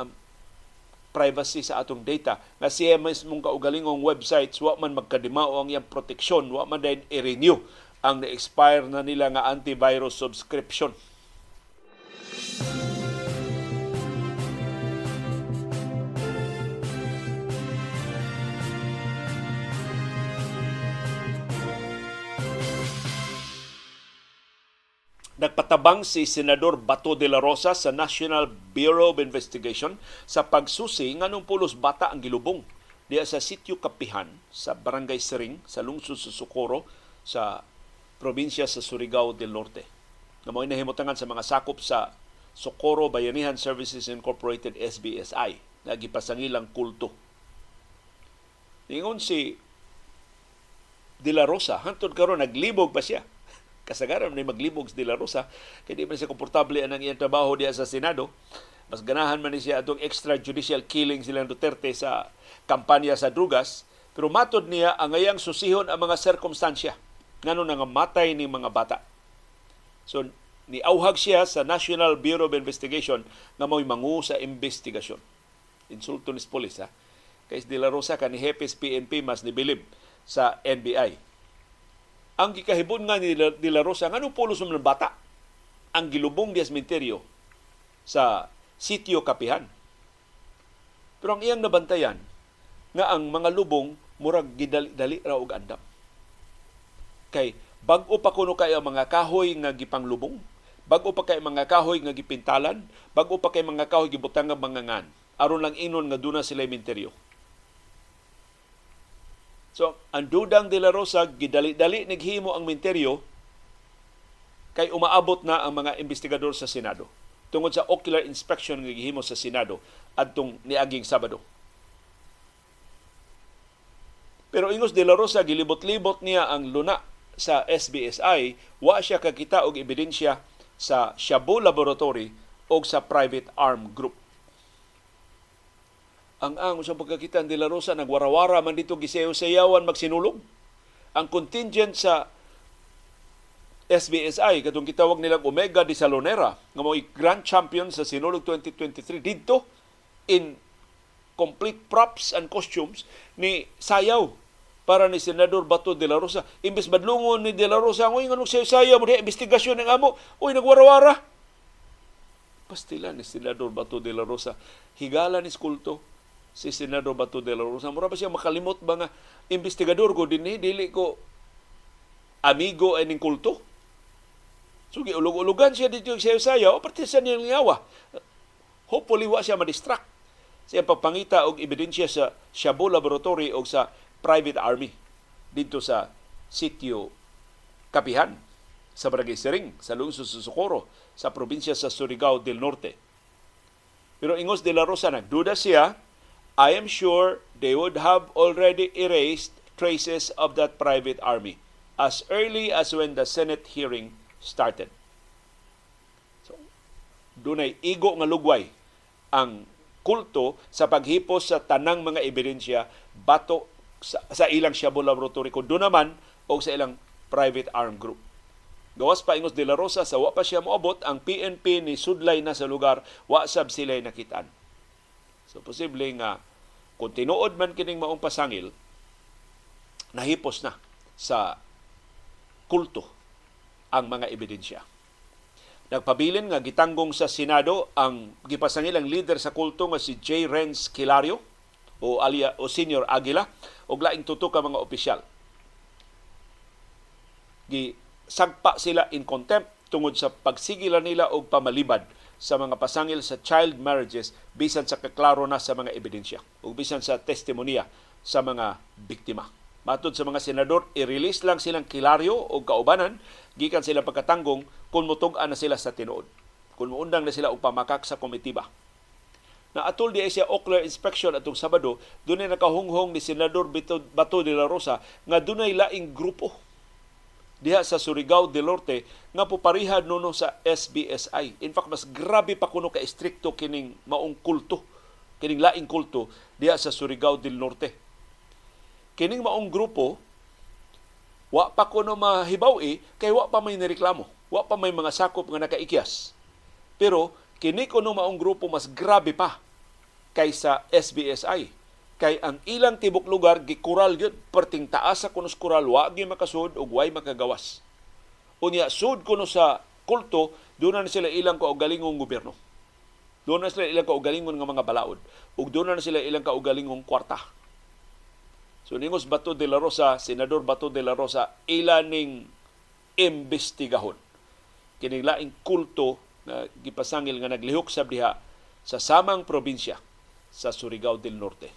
ang privacy sa atong data na siya mismong kaugalingong websites, wa man magkadimao ang iyang proteksyon, wa man din i-renew ang na-expire na nila nga antivirus subscription. Nagpatabang si Senador Pato de la Rosa sa National Bureau of Investigation sa pagsusi nganong pulos bata ang gilubong diya sa sitio Kapihan sa Barangay Sering sa lungsod sa Socorro sa probinsya sa Surigao del Norte. Na mo'y nahimutangan sa mga sakop sa Socorro Bayanihan Services Incorporated S B S I na gipasangilang kulto. Ningon si de la Rosa, hantod karon naglibog ba siya? Kasagaran na maglibog si de la Rosa kaya di man siya komportable ang iyang trabaho diya sa Senado. Mas ganahan man siya itong extrajudicial killing sila Duterte sa kampanya sa drugas, pero matod niya ang ngayang susihon ang mga sirkumstansya ngano nga matay ni mga bata. So niauhag siya sa National Bureau of Investigation na mo'y mangu sa investigasyon. Insulto ni Polis ha. Kaya si de la Rosa ka ni Hepes P N P mas nibilib sa N B I. Ang gikahibon nga ni de la Rosa, ngano pulos ng bata ang gilubong di asmenteryo sa sitio Kapihan. Pero ang iyang nabantayan nga ang mga lubong murag gidali-dali ra og andam. Kay bag-o pa kuno kay ang mga kahoy nga gipanglubong, bag-o pa kay mga kahoy nga gipintalan, bag-o pa kay mga kahoy gibutang nga mangangan. Aron lang inon nga duna sila menteryo. So, ang dudang de la Rosa, gidali-dali naghimo ang menteryo kay umaabot na ang mga investigador sa Senado tungod sa ocular inspection nga gihimo sa Senado adtong niaging Sabado. Pero ingos de la Rosa, gilibot-libot niya ang luna sa S B S I, wa siya kakita og ebidensya sa Shabu Laboratory o sa Private Arm Group. Ang ang sa pagkakita ng de la Rosa, nagwarawara man dito gisayaw-sayawan magsinulog. Ang contingent sa S B S I, katong kitawag nilang Omega de Salonera, nga mo'y grand champion sa Sinulog twenty twenty-three, dito in complete props and costumes ni sayaw para ni Senador Pato de la Rosa. Imbes badlungon ni de la Rosa, uy, anong sayaw-sayaw mo, investigasyon ng amo, uy, nagwarawara. Pastila ni Senador Pato de la Rosa, higala ni skulto si Senador Pato de la Rosa. Mura pa siya makalimot ba nga investigador ko din eh, dili ko amigo ay ning kulto. So, ulog-ulogan siya dito yung sayo-sayo, o partisan niya ngawa. Hopefully, wa siya madistract siya papangita og ebidensya sa Shabu Laboratory o sa Private Army dito sa sitio Kapihan sa Barangay Sering, sa lungsod sa Socorro, sa probinsya sa Surigao del Norte. Pero ingos de la Rosa, nagduda siya I am sure they would have already erased traces of that private army as early as when the Senate hearing started. So, dunay igo nga lugway ang kulto sa paghipos sa tanang mga ebidensya batok sa, sa ilang siyabo laboratory ko doon naman o sa ilang private armed group. Gawas pa ingos de la Rosa sa wa pa siya maabot ang P N P ni sudlay na sa lugar wa sab sila'y nakitaan. So posible nga kung tinuod man kining maong pasangil, nahipos na sa kulto ang mga ebidensya. Nagpabilin nga gitanggong sa Senado ang gipasangil ang leader sa kulto nga si J. Renz Kilario o alia o Senior Aguila og laing tutok ka mga opisyal. Gi sagpa sila in contempt tungod sa pagsigilan nila og pamalibad sa mga pasangil sa child marriages bisan sa kaklaro na sa mga ebidensya o bisan sa testimonya sa mga biktima. Matod sa mga senador, i-release lang silang Kilario o kaubanan, gikan sila pagkatanggong kung mutug-an na sila sa tinuod, kung muundang na sila og pamakak sa komitiba. Na atol di ay siya ocular inspection atong Sabado, dunay nakahunghong ni Senador Pato de la Rosa nga dunay laing grupo diha sa Surigao del Norte nga puparihan nuno sa S B S I. In fact, mas grabe pa kuno ka estrikto kining maong kulto, kining laing kulto diha sa Surigao del Norte. Kining maong grupo wa pa kuno mahibawi kay wa pa may nireklamo, wa pa may mga sakop nga nakaikyas. Pero kini kuno maong grupo mas grabe pa kaysa S B S I. Kay ang ilang tibok lugar gikural gyud perting taas sa kunos kural wa gyud makasud og way makagawas. Unya sud kuno sa kulto doon na sila ilang kaugalingong gobyerno. Doon na sila ilang kaugalingon nga mga balaod ug doon na sila ilang kaugalingong kwarta. So ningos Pato de la Rosa, Senador Pato de la Rosa, ilaning imbestigahon kining laing kulto na gipasangil nga naglihok sab diha sa samang probinsya sa Surigao del Norte.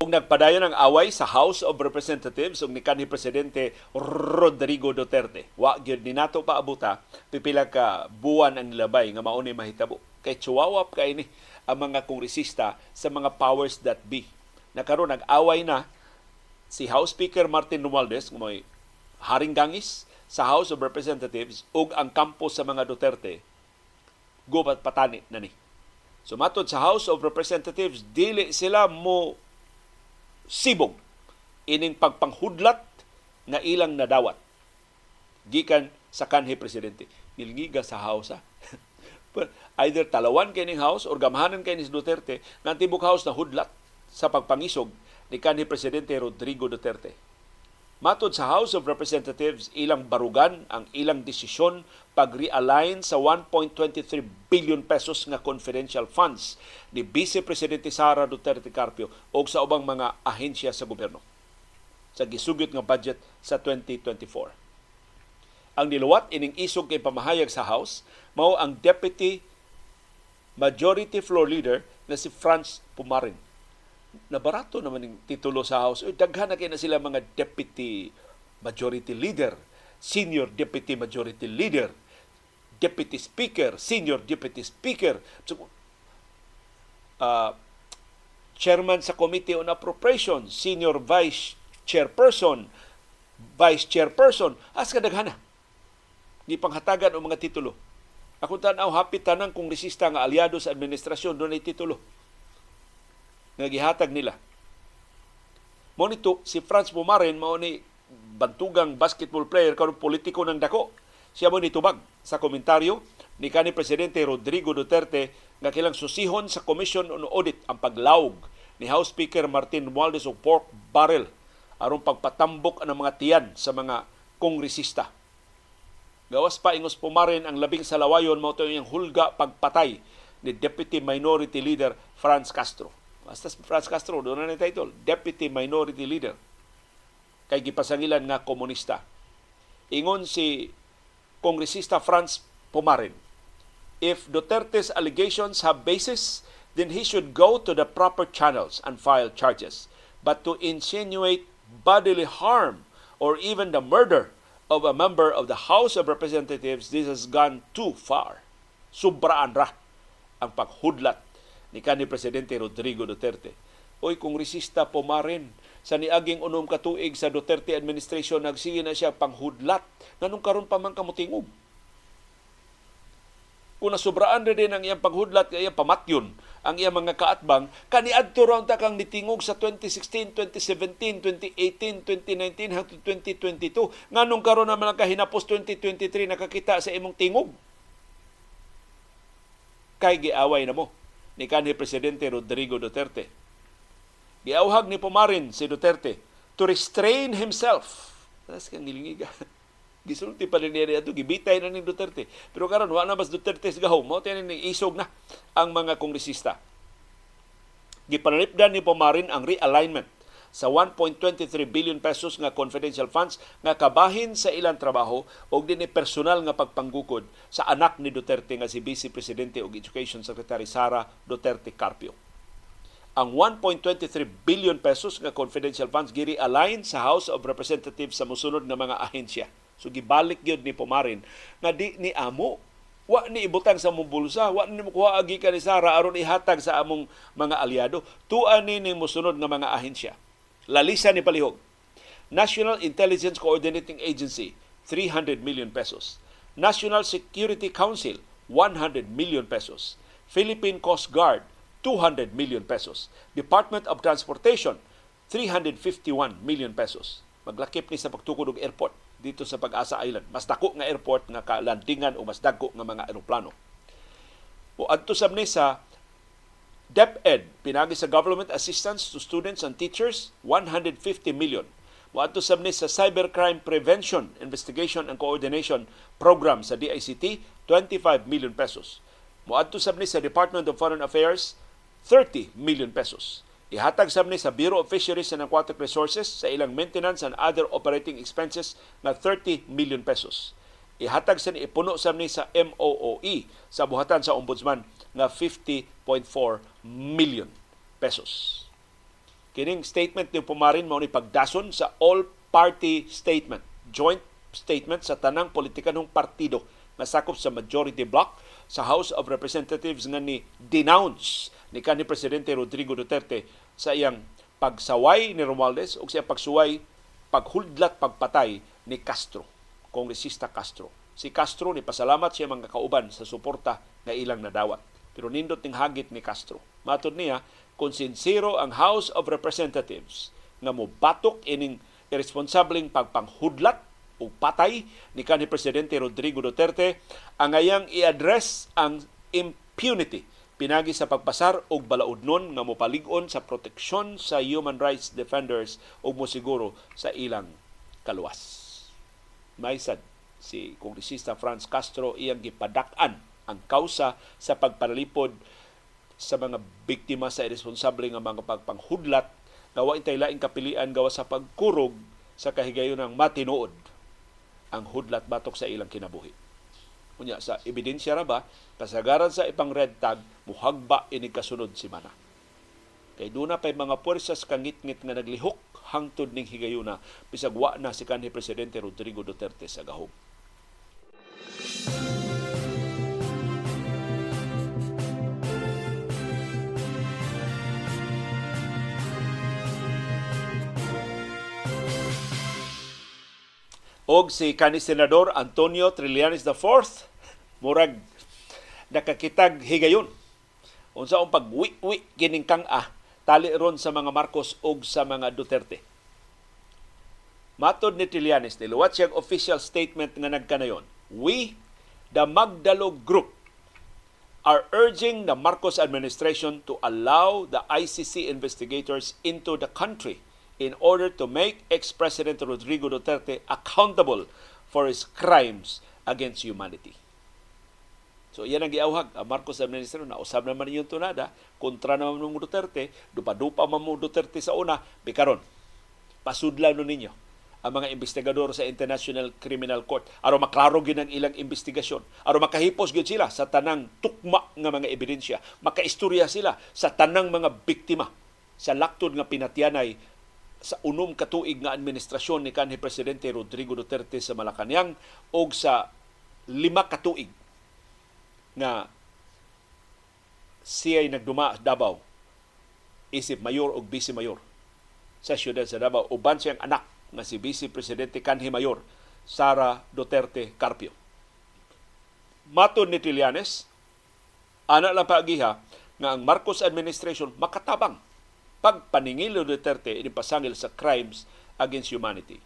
Ug nagpadayon ang away sa House of Representatives ug ni kanhi presidente Rodrigo Duterte. Wa gyud ninato paabuta pipila ka buwan ang nilabay nga mao ni mahitabo. Kay chuwawap kay ni ang mga kongresista sa mga powers that be. Nakaron nag-away na si House Speaker Martin Romualdez, may haring gangis sa House of Representatives ug ang kampo sa mga Duterte, gubat patani na ni. So matod sa House of Representatives, dili sila mo sibog ining pagpanghudlat na ilang nadawat gikan sa kanhi presidente. Nilgiga sa House, ha? Either talawan kay ning House or gamhanan kay ni Duterte ng tibok House na hudlat sa pagpangisog ni kanhi presidente Rodrigo Duterte. Matod sa House of Representatives, ilang barugan ang ilang desisyon pag-realign sa one point two three billion pesos nga confidential funds ni Vice Presidente Sara Duterte Carpio o sa ubang mga ahensya sa gobyerno sa gisugyot nga budget sa twenty twenty-four. Ang niluwat ining isog kay pamahayag sa House mao ang Deputy Majority Floor Leader na si Franz Pumarin. Nabarato naman yung titulo sa House. Uy, daghan na kayo na sila mga Deputy Majority Leader, Senior Deputy Majority Leader, Deputy Speaker, Senior Deputy Speaker, uh, Chairman sa Committee on Appropriations, Senior Vice Chairperson, Vice Chairperson. As ka daghan na. Di panghatagan o mga titulo. Ako tanaw, hapit tanang kongresista nga aliado sa administrasyon, doon ay titulo nga gihatag nila. Monito, si Franz Pumarin, mao ni bantugang basketball player karon politiko ng dako. Siya mo nitubag sa komentaryo ni kanhi Presidente Rodrigo Duterte nga kilang susihon sa Commission on Audit ang paglawg ni House Speaker Martin Romualdez og pork barrel aron pagpatambok ng mga tiyan sa mga kongresista. Gawas pa ingos Pumarin ang labing salawayon mao to'y ang hulga pagpatay ni Deputy Minority Leader Franz Castro. Basta Franz Castro, doon na title, Deputy Minority Leader. Kay gipasangilan nga komunista. Ingon si Kongresista Franz Pumarin, if Duterte's allegations have basis, then he should go to the proper channels and file charges. but to insinuate bodily harm or even the murder of a member of the House of Representatives, this has gone too far. Sobraan ra ang paghudlat ni kanhi Presidente Rodrigo Duterte. Oy, kongresista po marin sa niaging unom katuig sa Duterte administration, nagsiya na siya panghudlat nganong karon pa man kamutingog. Kung nasubraan na din ang iyang paghudlat, ang iyang pamatyon, ang iyang mga kaatbang, kaniadto raw ta kang nitingog sa twenty sixteen, twenty seventeen, twenty eighteen, twenty nineteen, hangtod twenty twenty-two. Nganong karon naman ang kahinapos twenty twenty-three nakakita sa imong tingog? Kay giaway na mo ni kanhi Presidente Rodrigo Duterte. Giawhag ni pumarin si Duterte to restrain himself. Tapos kang nilingiga. Gisulti pa rin niya ito, gibitay na ni Duterte. Pero karon wala na mas Duterte sa gahom. Mautin na isog na ang mga kongresista. Gipanalipdan ni Pomarin ang realignment sa one point two three billion pesos nga confidential funds nga kabahin sa ilang trabaho o din personal nga pagpanggukod sa anak ni Duterte nga si Vice Presidente o Education Secretary Sara Duterte Carpio. Ang one point two three billion pesos nga confidential funds gire-align sa House of Representatives sa musunod na mga ahensya. So, gibalik yun ni Pomarin na di ni amo. Wa ni ibutang sa mong bulsa. Wa ni mukuha agi ka ni Sara aron ihatag sa among mga aliado. Tuan ni ni musunod ng mga ahensya. Lalisa ni palihog. National Intelligence Coordinating Agency, three hundred million pesos. National Security Council, one hundred million pesos. Philippine Coast Guard, two hundred million pesos. Department of Transportation, three hundred fifty-one million pesos. Maglakip ni sa pagtukod og airport dito sa Pag-asa Island. Mas dako nga airport nga kalandingan o mas dako nga mga aeroplano. O adto sab ni sa DepEd, pinagi sa Government Assistance to Students and Teachers, one hundred fifty million. O adto sab ni sa Cybercrime Prevention, Investigation and Coordination Program sa D I C T, twenty-five million pesos. O adto sab ni sa Department of Foreign Affairs, thirty million pesos. Ihatag sab ni sa Bureau of Fisheries and Aquatic Resources sa ilang maintenance and other operating expenses na thirty million pesos. Ihatag sa ni ipuno sab ni sa M O O E sa buhatan sa Ombudsman na fifty point four million pesos. Kining statement ni Pumarin mao ni pagdason sa all-party statement, joint statement sa tanang politikanhong partido na sakop sa majority bloc sa House of Representatives nga ni denounce ni kanhi Presidente Rodrigo Duterte sa iyang pagsaway ni Romualdez o sa pagsuway, paghudlat, pagpatay ni Castro, Kongresista Castro. Si Castro ni pasalamat siya mga kauban sa suporta na ilang nadawat. Pero nindot ning hagit ni Castro. Matod niya, kung sincero ang House of Representatives nga mobatok ining irresponsableng pagpanghudlat o patay ni kanhi Presidente Rodrigo Duterte, ang ayang i-address ang impunity pinagi sa pagpasar og balaudnon nga mopalig-on sa proteksyon sa human rights defenders ug mosiguro sa ilang kaluwas. May sad si Kongresista Franz Castro, iyang gipadak-an ang kausa sa pagpanalipod sa mga biktima sa irresponsable nga mga pagpanghudlat nga wa intay laing kapilian gawas sa pagkurog sa kahigayonang matinuod ang hudlat batok sa ilang kinabuhi. Unya, sa ebidensya ra ba, kasagaran sa ipang red tag, muhagba inig kasunod si Mana. Kay duna pa'y mga puwersas kang ngit-ngit nga naglihok hangtod ning higayuna, bisag wa na si kanhi Presidente Rodrigo Duterte sa gahom. Og si kanhi Senador Antonio Trillanes the fourth, murag nakakitag higayon. Unsa ang pagwi-wi kining kang-a tali ron sa mga Marcos og sa mga Duterte. Matod ni Trillanes, niluwat siyang official statement nga nagkanayon. We, the Magdalog Group, are urging the Marcos administration to allow the I C C investigators into the country in order to make ex-President Rodrigo Duterte accountable for his crimes against humanity. So, iyan ang giawhag. Ang Marcos administration, nausab naman yung tunada, kontra naman mong Duterte, dupa-dupa mong Duterte sa una, bikaron, pasudlan nun ninyo ang mga investigador sa International Criminal Court. Aron maklaro gin ang ilang investigasyon. Aron makahipos gin sila sa tanang tukma ng mga ebidensya. Makaistorya sila sa tanang mga biktima sa laktod nga pinatyanay sa unom katuig nga administrasyon ni kanhi Presidente Rodrigo Duterte sa Malacanang o sa lima katuig na siya'y nagduma sa Davao, isip mayor o vice mayor sa siyudad sa Davao, uban siyang anak na si Vice Presidente kanhi Mayor Sara Duterte Carpio. Matod ni Trillanes, ana lang paagiha nga ang Marcos administration makatabang pagpaningil ni Duterte inipasangil sa crimes against humanity.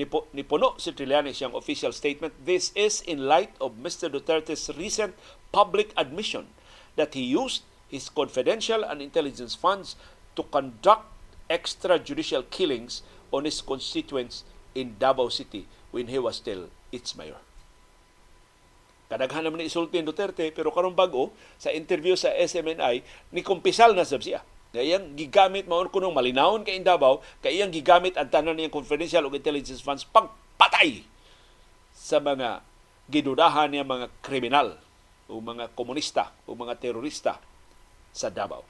Nipo, nipuno si Trillanes siyang official statement, "This is in light of Mister Duterte's recent public admission that he used his confidential and intelligence funds to conduct extrajudicial killings on his constituents in Davao City when he was still its mayor." Kadaghan naman ni isulti ni Duterte, pero karong bago sa interview sa S M N I ni kumpisal na sab siya. Iyang gigamit maon kuno malinawon kay Davao, kay iyang gigamit ang tanan niyang confidential ug intelligence funds pagpatay sa mga gidudahan niya mga kriminal o mga komunista o mga terorista sa Davao.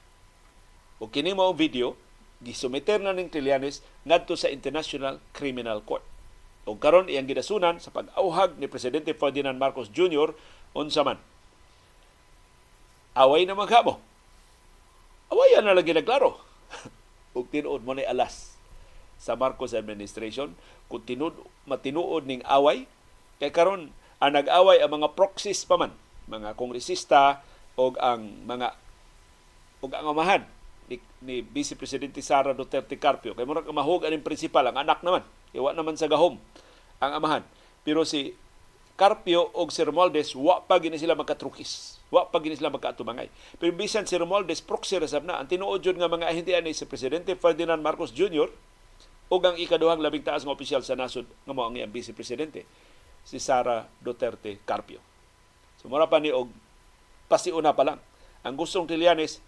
O kini mao video gisumiter na ning Trillanes ngadto sa International Criminal Court. O karon iyang gidasunan sa pag-auhag ni Presidente Ferdinand Marcos Junior unsa man away na maghamo. Away na lagi nagklaro. Ug tinuod mo ni alas sa Marcos administration kun tinud matinuod ning away kay karon ang nag-away ang mga proxies pa man, mga kongresista og ang mga og ang amahan ni, ni Vice Presidente Sara Duterte Carpio. Kay murag mahug aning principal ang anak naman. Iwa naman sa gahom ang amahan. Pero si Carpio o si Romualdez, wa pa gini sila magkatrukis. Wa pa gini sila magkaatubangay. Pero bisan si Romualdez, proxy resab na. Ang tinuod yun nga mga ahintian ni si Presidente Ferdinand Marcos Junior o ang ikaduhang labing taas ng opisyal sa nasod nga mao ang iyang Vice Presidente, si Sara Duterte Carpio. Sumura pa ni og pasiuna pa lang. Ang gustong Trillanes,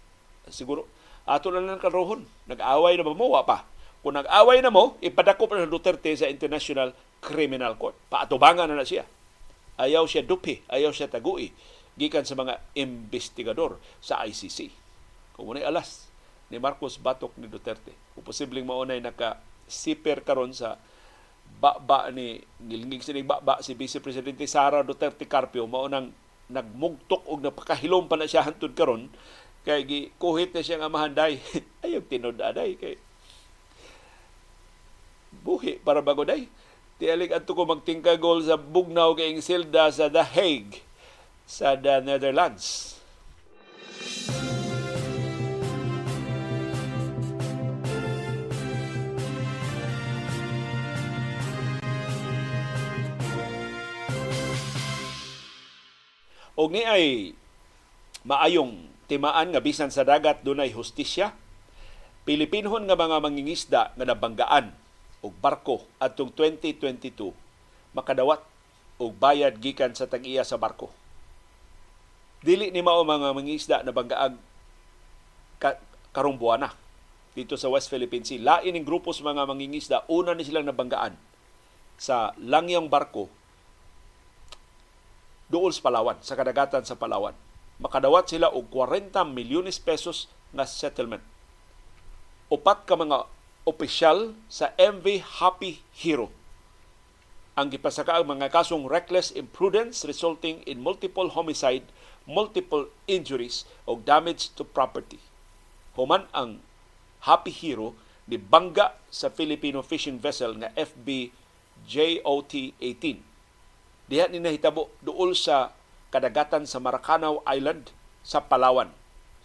siguro, ato na lang karohon. Nag-away na ba mo? Wa pa. Kung nag-away na mo, ipadakop na Duterte sa International Criminal Court. Paatubangan na na siya. Ayaw siya dupi, ayaw siya tagui. Gikan sa mga investigador sa I C C. Kung unay alas, ni Marcos batok ni Duterte. Kung posibleng maunay naka-siper karon sa baba ni, nilingig sinig baba si Vice Presidente Sara Duterte Carpio, maunang nagmugtok o napakahilom pa na siya hantod karon. Kaya kuhit na siyang amahanday. Ayaw tinodaday. Kaya buhi para bago day. Tialig at ko magtingkagol sa bugnaw kayong silda sa The Hague sa The Netherlands. Og ni ay maayong timaan nga bisan sa dagat dunay hustisya. Pilipinhon nga mga mangingisda nga nabanggaan og barko atong twenty twenty-two makadawat og bayad gikan sa tag-iya sa barko. Dili ni mao mga mangingisda na banggaag ka- karong buwana dito sa West Philippine Sea. Lain ning grupos mga mangingisda, una ni silang nabanggaan sa langyang barko duol sa Palawan, sa kadagatan sa Palawan. Makadawat sila og forty milyones pesos na settlement. Upat ka mga opisyal sa M V Happy Hero ang gipasaka ang mga kasong reckless imprudence resulting in multiple homicide, multiple injuries o damage to property. Human ang Happy Hero ni bangga sa Filipino fishing vessel nga F B J O T eighteen. Diha ni nahitabo duol sa kadagatan sa Marakanaw Island sa Palawan,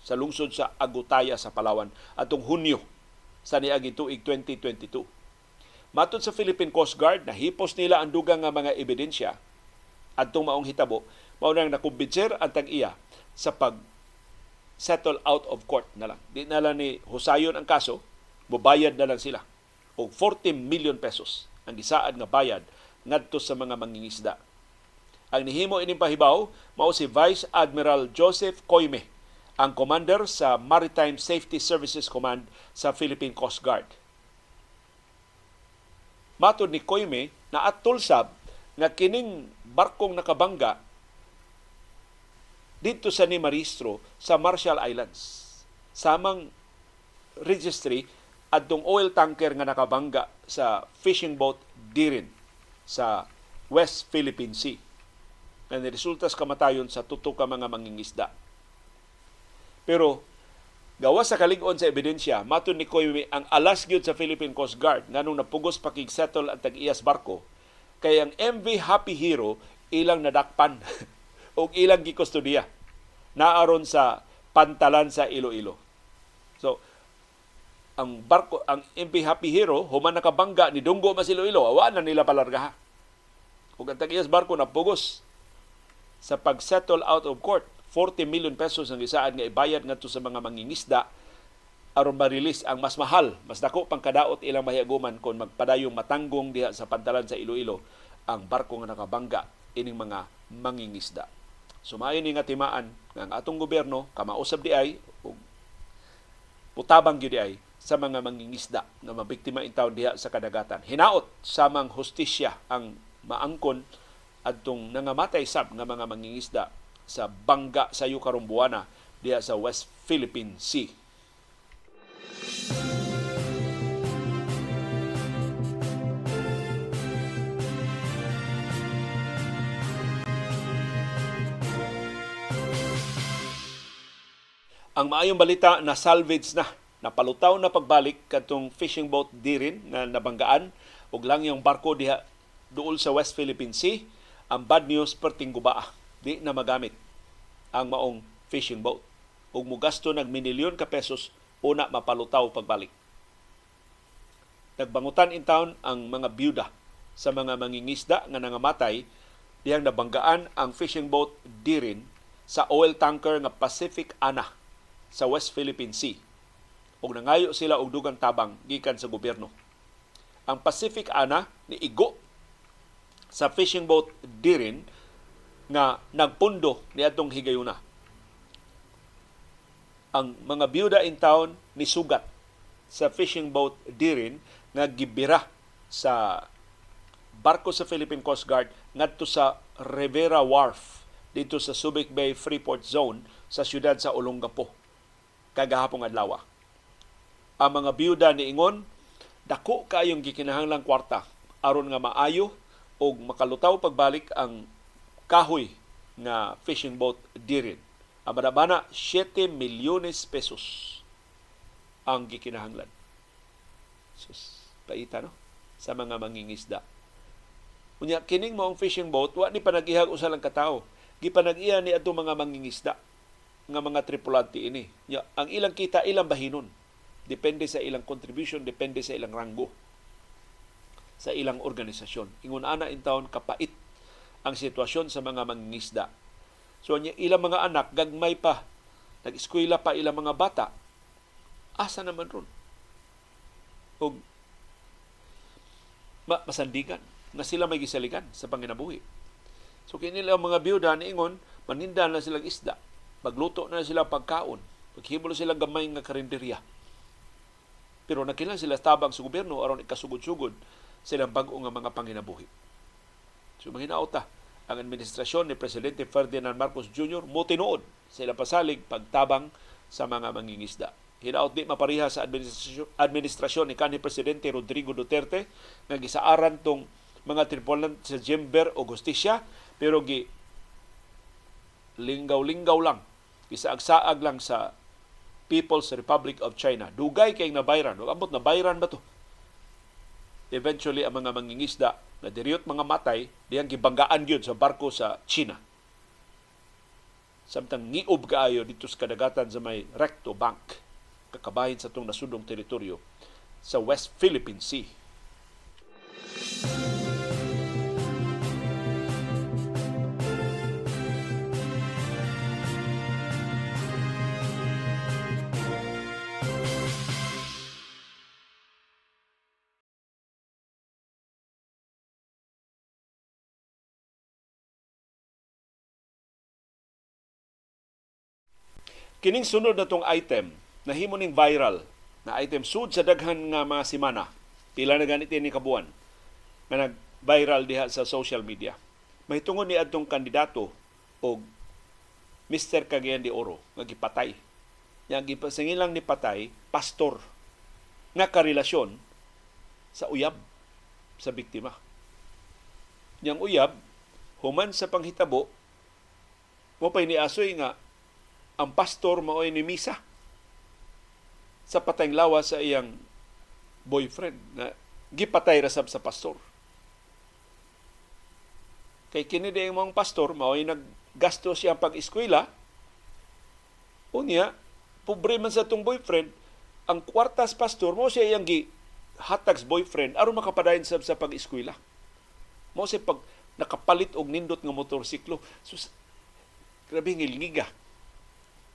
sa lungsod sa Agutaya sa Palawan atong Hunyo sa niaging tuig twenty twenty-two. Matod sa Philippine Coast Guard, nahipos nila ang dugang nga mga ebidensya at maong hitabo, maunang nakumbinser ang tag-iya sa pag-settle out of court na lang. Di na lang ni husayon ang kaso, bubayad na lang sila. O forty million pesos ang gisaad nga bayad ngadto sa mga mangingisda. Ang nihimo ining pahibaw, mao si Vice Admiral Joseph Coime, ang commander sa Maritime Safety Services Command sa Philippine Coast Guard. Matod ni Coime, na at tulsab na kining barkong nakabangga dito sa ni Maristro sa Marshall Islands. Samang registry adtong oil tanker nga nakabangga sa fishing boat dirin sa West Philippine Sea na niresulta sa kamatayon sa tutok ka mga mangingisda. Pero gawas sa kalig-on sa ebidensya, maton ni Koywe ang alas gyud sa Philippine Coast Guard nganong napugos pakig-settle ang tag-iyas barko kay ang M V Happy Hero ilang nadakpan o ilang gikustudiya naaron sa pantalan sa Iloilo. So ang barko, ang M P Happy Hero, human nakabangga ni Dunggo mas Iloilo, awa na nila palargaha. Ug ang tag-iyas barko napugos sa pag-settle out of court, forty million pesos ang isaad nga ibayad ngadto sa mga mangingisda aron ma-release ang mas mahal, mas dako pang kadaot ilang mahiaguman kon magpadayong matanggong diha sa pantalan sa Iloilo ang barko nga nakabangga ining mga mangingisda. Sumayo ni nga timaan nga ang atong gobyerno kamausab diay ug putabang gyud diay sa mga mangingisda na mabiktima in taon diha sa kadagatan. Hinaot samang hustisya ang maangkon adtong nangamatay sab nga mga mangingisda sa bangga sa Yukarumbuana diha sa West Philippine Sea. Ang maayong balita na salvage na napalutaw na pagbalik katong fishing boat dirin na nabanggaan og lang yung barko diha duol sa West Philippine Sea. Ang bad news perting gubaa, di na magamit ang maong fishing boat ug mugasto nag minilyon ka pesos una mapalutaw pagbalik. Nagbangutan in town ang mga byuda sa mga mangingisda nga nangamatay diyang nabanggaan ang fishing boat dirin sa oil tanker nga Pacific Ana sa West Philippine Sea. Og nangayo sila og dugang tabang gikan sa gobyerno. Ang Pacific Ana ni igo sa fishing boat dirin nga nagpundo niadtong higayuna. Ang mga byuda in town ni sugat sa fishing boat dirin nga gibira sa barko sa Philippine Coast Guard ngadto sa Rivera Wharf dito sa Subic Bay Freeport Zone sa siyudad sa Olongapo kagahapong adlaw. Ang mga byuda niingon, dako kayong gikinahanglang kwarta aron nga maayo og makalutaw pagbalik ang kahoy na fishing boat dirin. Abana-bana siete milyones pesos ang gikinahanglan. Sus, paita no? Sa mga mangingisda. Unya kining maong fishing boat wa ni panagihag usa lang ka tawo. Gipanag-iya ni adtong mga mangingisda nga mga tripulante ini. Unya, ang ilang kita ilang bahinon. Depende sa ilang contribution, depende sa ilang ranggo, sa ilang organisasyon. Ingon ana in town kapait ang sitwasyon sa mga mangingisda. So ilang mga anak gagmay pa, nag-eskwela pa ilang mga bata. Asa naman ron? Og masandigan na sila may gisaligan sa panginabuhi. So kinila mga byuda niingon, maninda na silang isda, magluto na sila pagkaon, maghibol sila gamay nga karinderya. Pero nakilang sila tabang sa gobyerno aron ikasugod-sugod silang bag-o nga mga panginabuhi. So mahinaot ta ang administrasyon ni Presidente Ferdinand Marcos Junior mo tinuod sila pasalig pagtabang sa mga mangingisda. Hinaot di mapariha sa administrasyon, administrasyon ni kanhi Presidente Rodrigo Duterte nga gisaaran tong mga tripulant sa Jember o Justicia pero gi linggaw-linggaw lang, gisaag-saag lang sa People's Republic of China. Dugay kayong nabayran. Huwag ambot, nabayran ba to? Eventually, ang mga mangingisda na diriyot mga matay, diyang gibanggaan yun sa barko sa China. Samtang ngiob kaayo dito sa kadagatan sa may Recto Bank, kakabahin sa itong nasundong teritoryo sa West Philippine Sea. Kining sunod na tong item, nahimo ning viral na item sud sa daghan nga mga semana. Pila na ganit ni kabuan na nag-viral diha sa social media. Mahitungon ni adtong kandidato og Mister Cagayan de Oro nga gipatay. Yang gipasingilang ni patay pastor nga karelasyon sa uyab sa biktima. Yang uyab, human sa panghitabo, mapay ni asoy nga ang pastor maoy ni misa sa patayng lawas sa iyang boyfriend na gipatay rasab sa pastor. Kay kini dayang mong pastor maoy naggasto siya pag-eskwela. Unya, pobre man sa tong boyfriend, ang kwartas pastor mo siya iyang gihatags boyfriend aron makapadayon sab sa pag-eskwela. Mo siya pag nakapalit og nindot nga motorsiklo. So, grabe ng ilniga.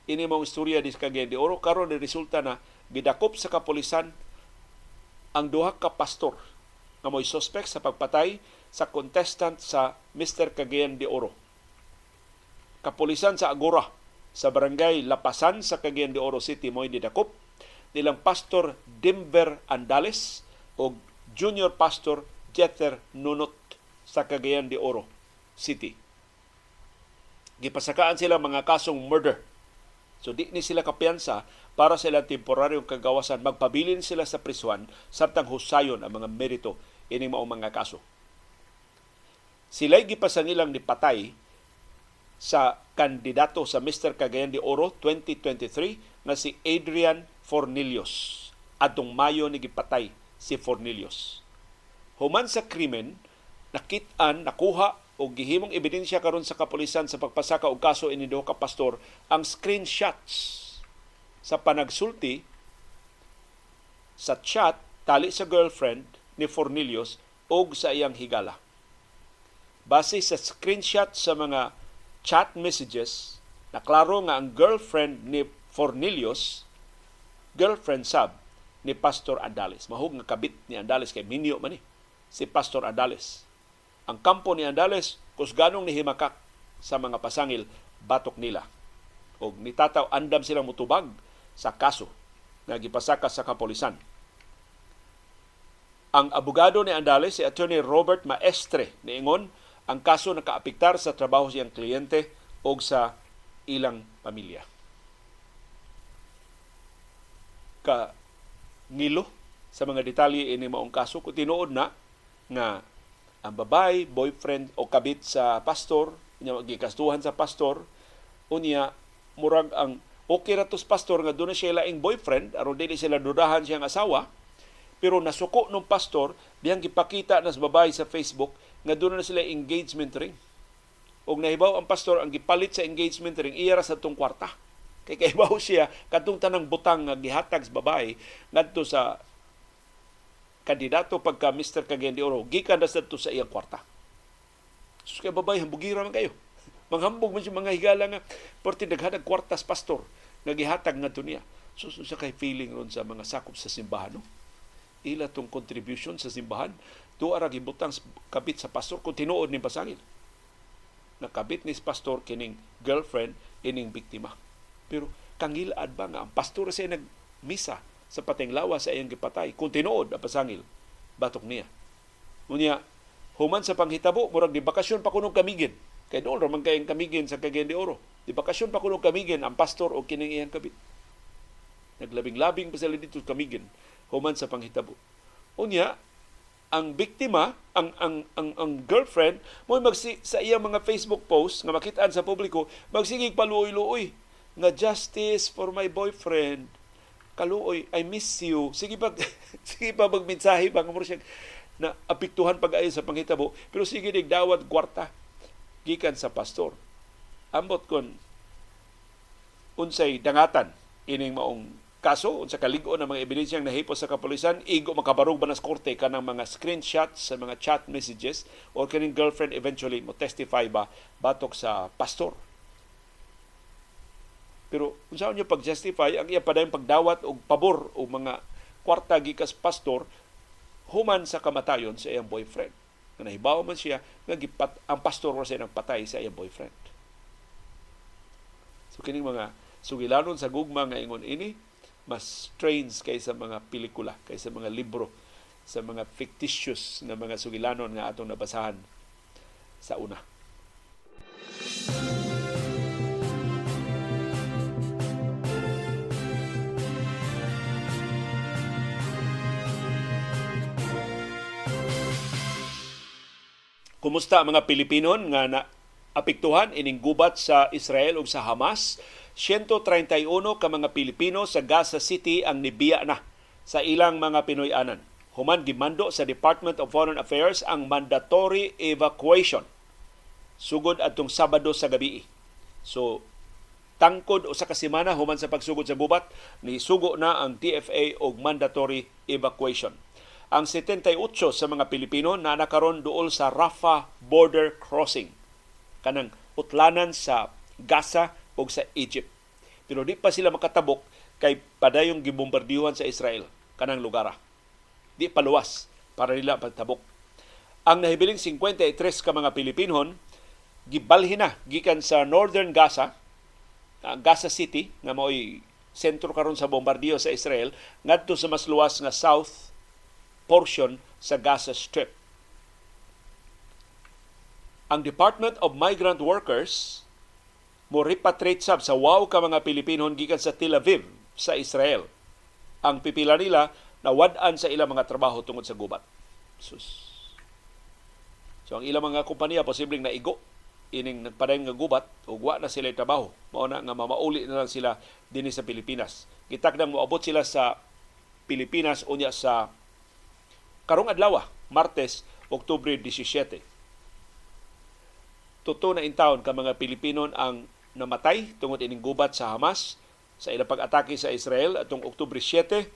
Ini mong istorya di Cagayan de Oro karon ni resulta na gidakop sa kapulisan ang duha ka pastor nga moy suspect sa pagpatay sa contestant sa Mister Cagayan de Oro. Kapulisan sa Agora sa barangay Lapasan sa Cagayan de Oro City moy didakop nilang pastor Denver Andales o junior pastor Jeter Nunot sa Cagayan de Oro City. Gipasakaan sila mga kasong murder. So di ni sila kapiyansa para sa ilang temporaryong kagawasan. Magpabilin sila sa prisuan samtang husayon ang mga merito ining maong mga kaso. Sila'y gipasangilang nipatay sa kandidato sa Mister Cagayan de Oro twenty twenty-three na si Adrian Fornillos. Atong Mayo ni gipatay si Fornillos. Human sa krimen, nakit-an, nakuha o gihimong ebidensya karon sa kapulisan sa pagpasaka og kaso ini duha ka pastor ang screenshots sa panagsulti sa chat tali sa girlfriend ni Fornillos og sa iyang higala. Base sa screenshot sa mga chat messages, naklaro nga ang girlfriend ni Fornillos girlfriend sab ni Pastor Andales. Mahug nga kabit ni Andales kay minyo man ni si Pastor Andales. Ang kampo ni Andales, kusganong ni himakak sa mga pasangil, batok nila. O nitataw, andam silang mutubag sa kaso na gipasaka sa kapulisan. Ang abogado ni Andales, si Attorney Robert Maestre, niingon ang kaso nakaapiktar sa trabaho siyang kliyente o sa ilang pamilya. Ka ngilo sa mga detalye ini maong kaso, kung tinuod na na ang babay, boyfriend o kabit sa pastor, gikastuhan sa pastor, unya, murag ang okay ratos pastor nga doon na siya laing boyfriend, aron dili sila dudahan siyang asawa, pero nasuko nung pastor, diyang gipakita na sa babay sa Facebook, nga doon na sila engagement ring. O nahibaw ang pastor, ang gipalit sa engagement ring, iya ra sa tong kwarta. Kaya kahibaw siya, katong tanang butang nga gihatag sa babay, ngadto sa kandidato pagka Mister Cagayan de Oro, gikan na sa ito sa iyang kwarta. Sus kayo babay, hambugira man kayo. Manghambog man siya mga higala nga. Porti naghanag kwartas pastor, nagihatag nga ito niya. Sus, sa kay feeling ron sa mga sakop sa simbahan. No? Ila tong contribution sa simbahan, doa ra gibutang kabit sa pastor kung tinuod ni pasangil. Nakabit ni pastor kining girlfriend, ining biktima. Pero kangilaan ba nga, ang pastor siya nagmisa sa pateng lawa sa iyang gipatay kung tinuod ang pasangil batok niya. Unya, human sa panghitabo murag di bakasyon pa kuno kamigin kay doon ra man kay ang kamigin sa Cagayan de Oro, di bakasyon pa kuno kamigin ang pastor o kining iyang kabit, naglabing-labing pa sila dito kamigin human sa panghitabo. Unya, ang biktima, ang ang ang, ang girlfriend moy magsi sa iyang mga Facebook post nga makit-an sa publiko, magsigig paluoy-luoy nga justice for my boyfriend. Kaluoy, I miss you. Sige pa, sige pa magmensahe bang mo siya na apiktuhan pag-ayon sa panghitabo. Pero sige nagdawat kwarta gikan sa pastor. Ambot kon unsay dangatan ining maong kaso, unsa kalig-on ang mga ebidensya nga nahipo sa kapulisan, igo makabarog ba nas korte kanang mga screenshots sa mga chat messages or kaning girlfriend eventually mo testify ba batok sa pastor. Pero kung saan niyo pag-justify, ang iya pa dahil pagdawat o pabor o mga kwarta gikas pastor, human sa kamatayon sa iyang boyfriend. Na nahibaw man siya, nagipat, ang pastor na siya nagpatay sa iyang boyfriend. So kining mga sugilanon sa gugma nga ingon ini, mas strange kaysa mga pelikula, kaysa mga libro, sa mga fictitious na mga sugilanon nga atong nabasahan sa una. Kumusta mga Pilipinon nga naapektuhan ining gubat sa Israel ug sa Hamas? one hundred thirty-one ka mga Pilipino sa Gaza City ang nibiya na sa ilang mga Pinoy-anan. Human gimando sa Department of Foreign Affairs ang mandatory evacuation sugod atong Sabado sa gabi. So tangkod o sa kasimana human sa pagsugod sa gubat, ni sugo na ang T F A og mandatory evacuation. Ang seventy-eight sa mga Pilipino na nakaron duol sa Rafah border crossing, kanang utlanan sa Gaza o sa Egypt. Pero di pa sila makatabok kay padayong gibombardihan sa Israel kanang lugara. Di pa luwas para nila pagtabok. Ang nahibiling fifty-three ka mga Pilipinon gibalhin na gikan sa Northern Gaza, Gaza City nga mao'y sentro karon sa bombardiyo sa Israel ngadto sa mas luwas nga south portion sa Gaza Strip. Ang Department of Migrant Workers mo repatriate sab sa wow ka mga Pilipinon gikan sa Tel Aviv sa Israel. Ang pipila nila nawad-an sa ilang mga trabaho tungod sa gubat. Sus. So ang ilang mga kompanya posibleng naigo ining nagpadayon nga gubat ug wa na sila trabaho, mao na nga mamauli na lang sila dinhi sa Pilipinas. Gitakdang moabot sila sa Pilipinas unya sa karong adlaw, Martes, Oktubre seventeen. Tuto na in town ka mga Pilipinon ang namatay tungod ining gubat sa Hamas sa ilang pag-atake sa Israel atong Oktubre seven.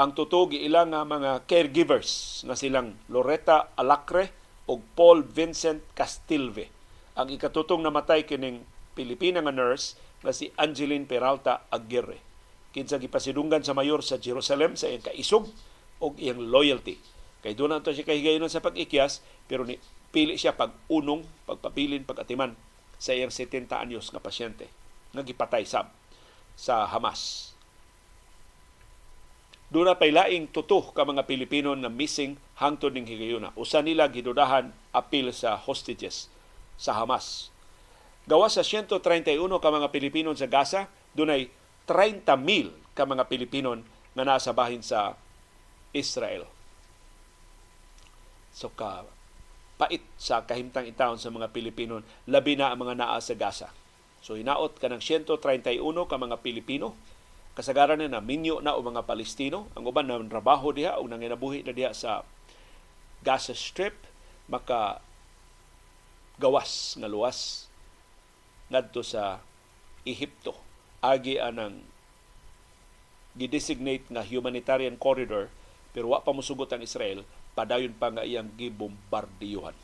Ang tuto giila nga mga caregivers na silang Loretta Alacre ug Paul Vincent Castilve. Ang ikatutong namatay kining Pilipina nga nurse na si Angeline Peralta Aguirre. Kinsa gipasidunggan sa mayor sa Jerusalem sa iyang kaisog o iyang loyalty. Kay doon na ito siya kahigayon sa pag-ikyas, pero ni, pili siya pag-unong, pagpapilin, pag-atiman sa iyang seventy anyos na pasyente na gipatay sab sa Hamas. Doon na pailaing tutuh ka mga Pilipino na missing hangtod ning higayuna. Usa nila gidudahan apil sa hostages sa Hamas. Gawa sa one hundred thirty-one ka mga Pilipinon sa Gaza, dunay thirty thousand ka mga Pilipinon na nasa bahin sa Israel. So ka pait sa kahimtang itaon sa mga Pilipinon, labi na ang mga naa sa Gaza. So hinaot ka ng one hundred thirty-one ka mga Pilipino, kasagaran na minyo na o mga Palestino, ang uban na trabaho diha o nanginabuhi na diha sa Gaza Strip, maka gawas nga luwas ngadto sa Ehipto. Agi anang gidesignate nga humanitarian corridor pero wa pa mosugot ang Israel, padayon pa nga iyang gibombardiyohan.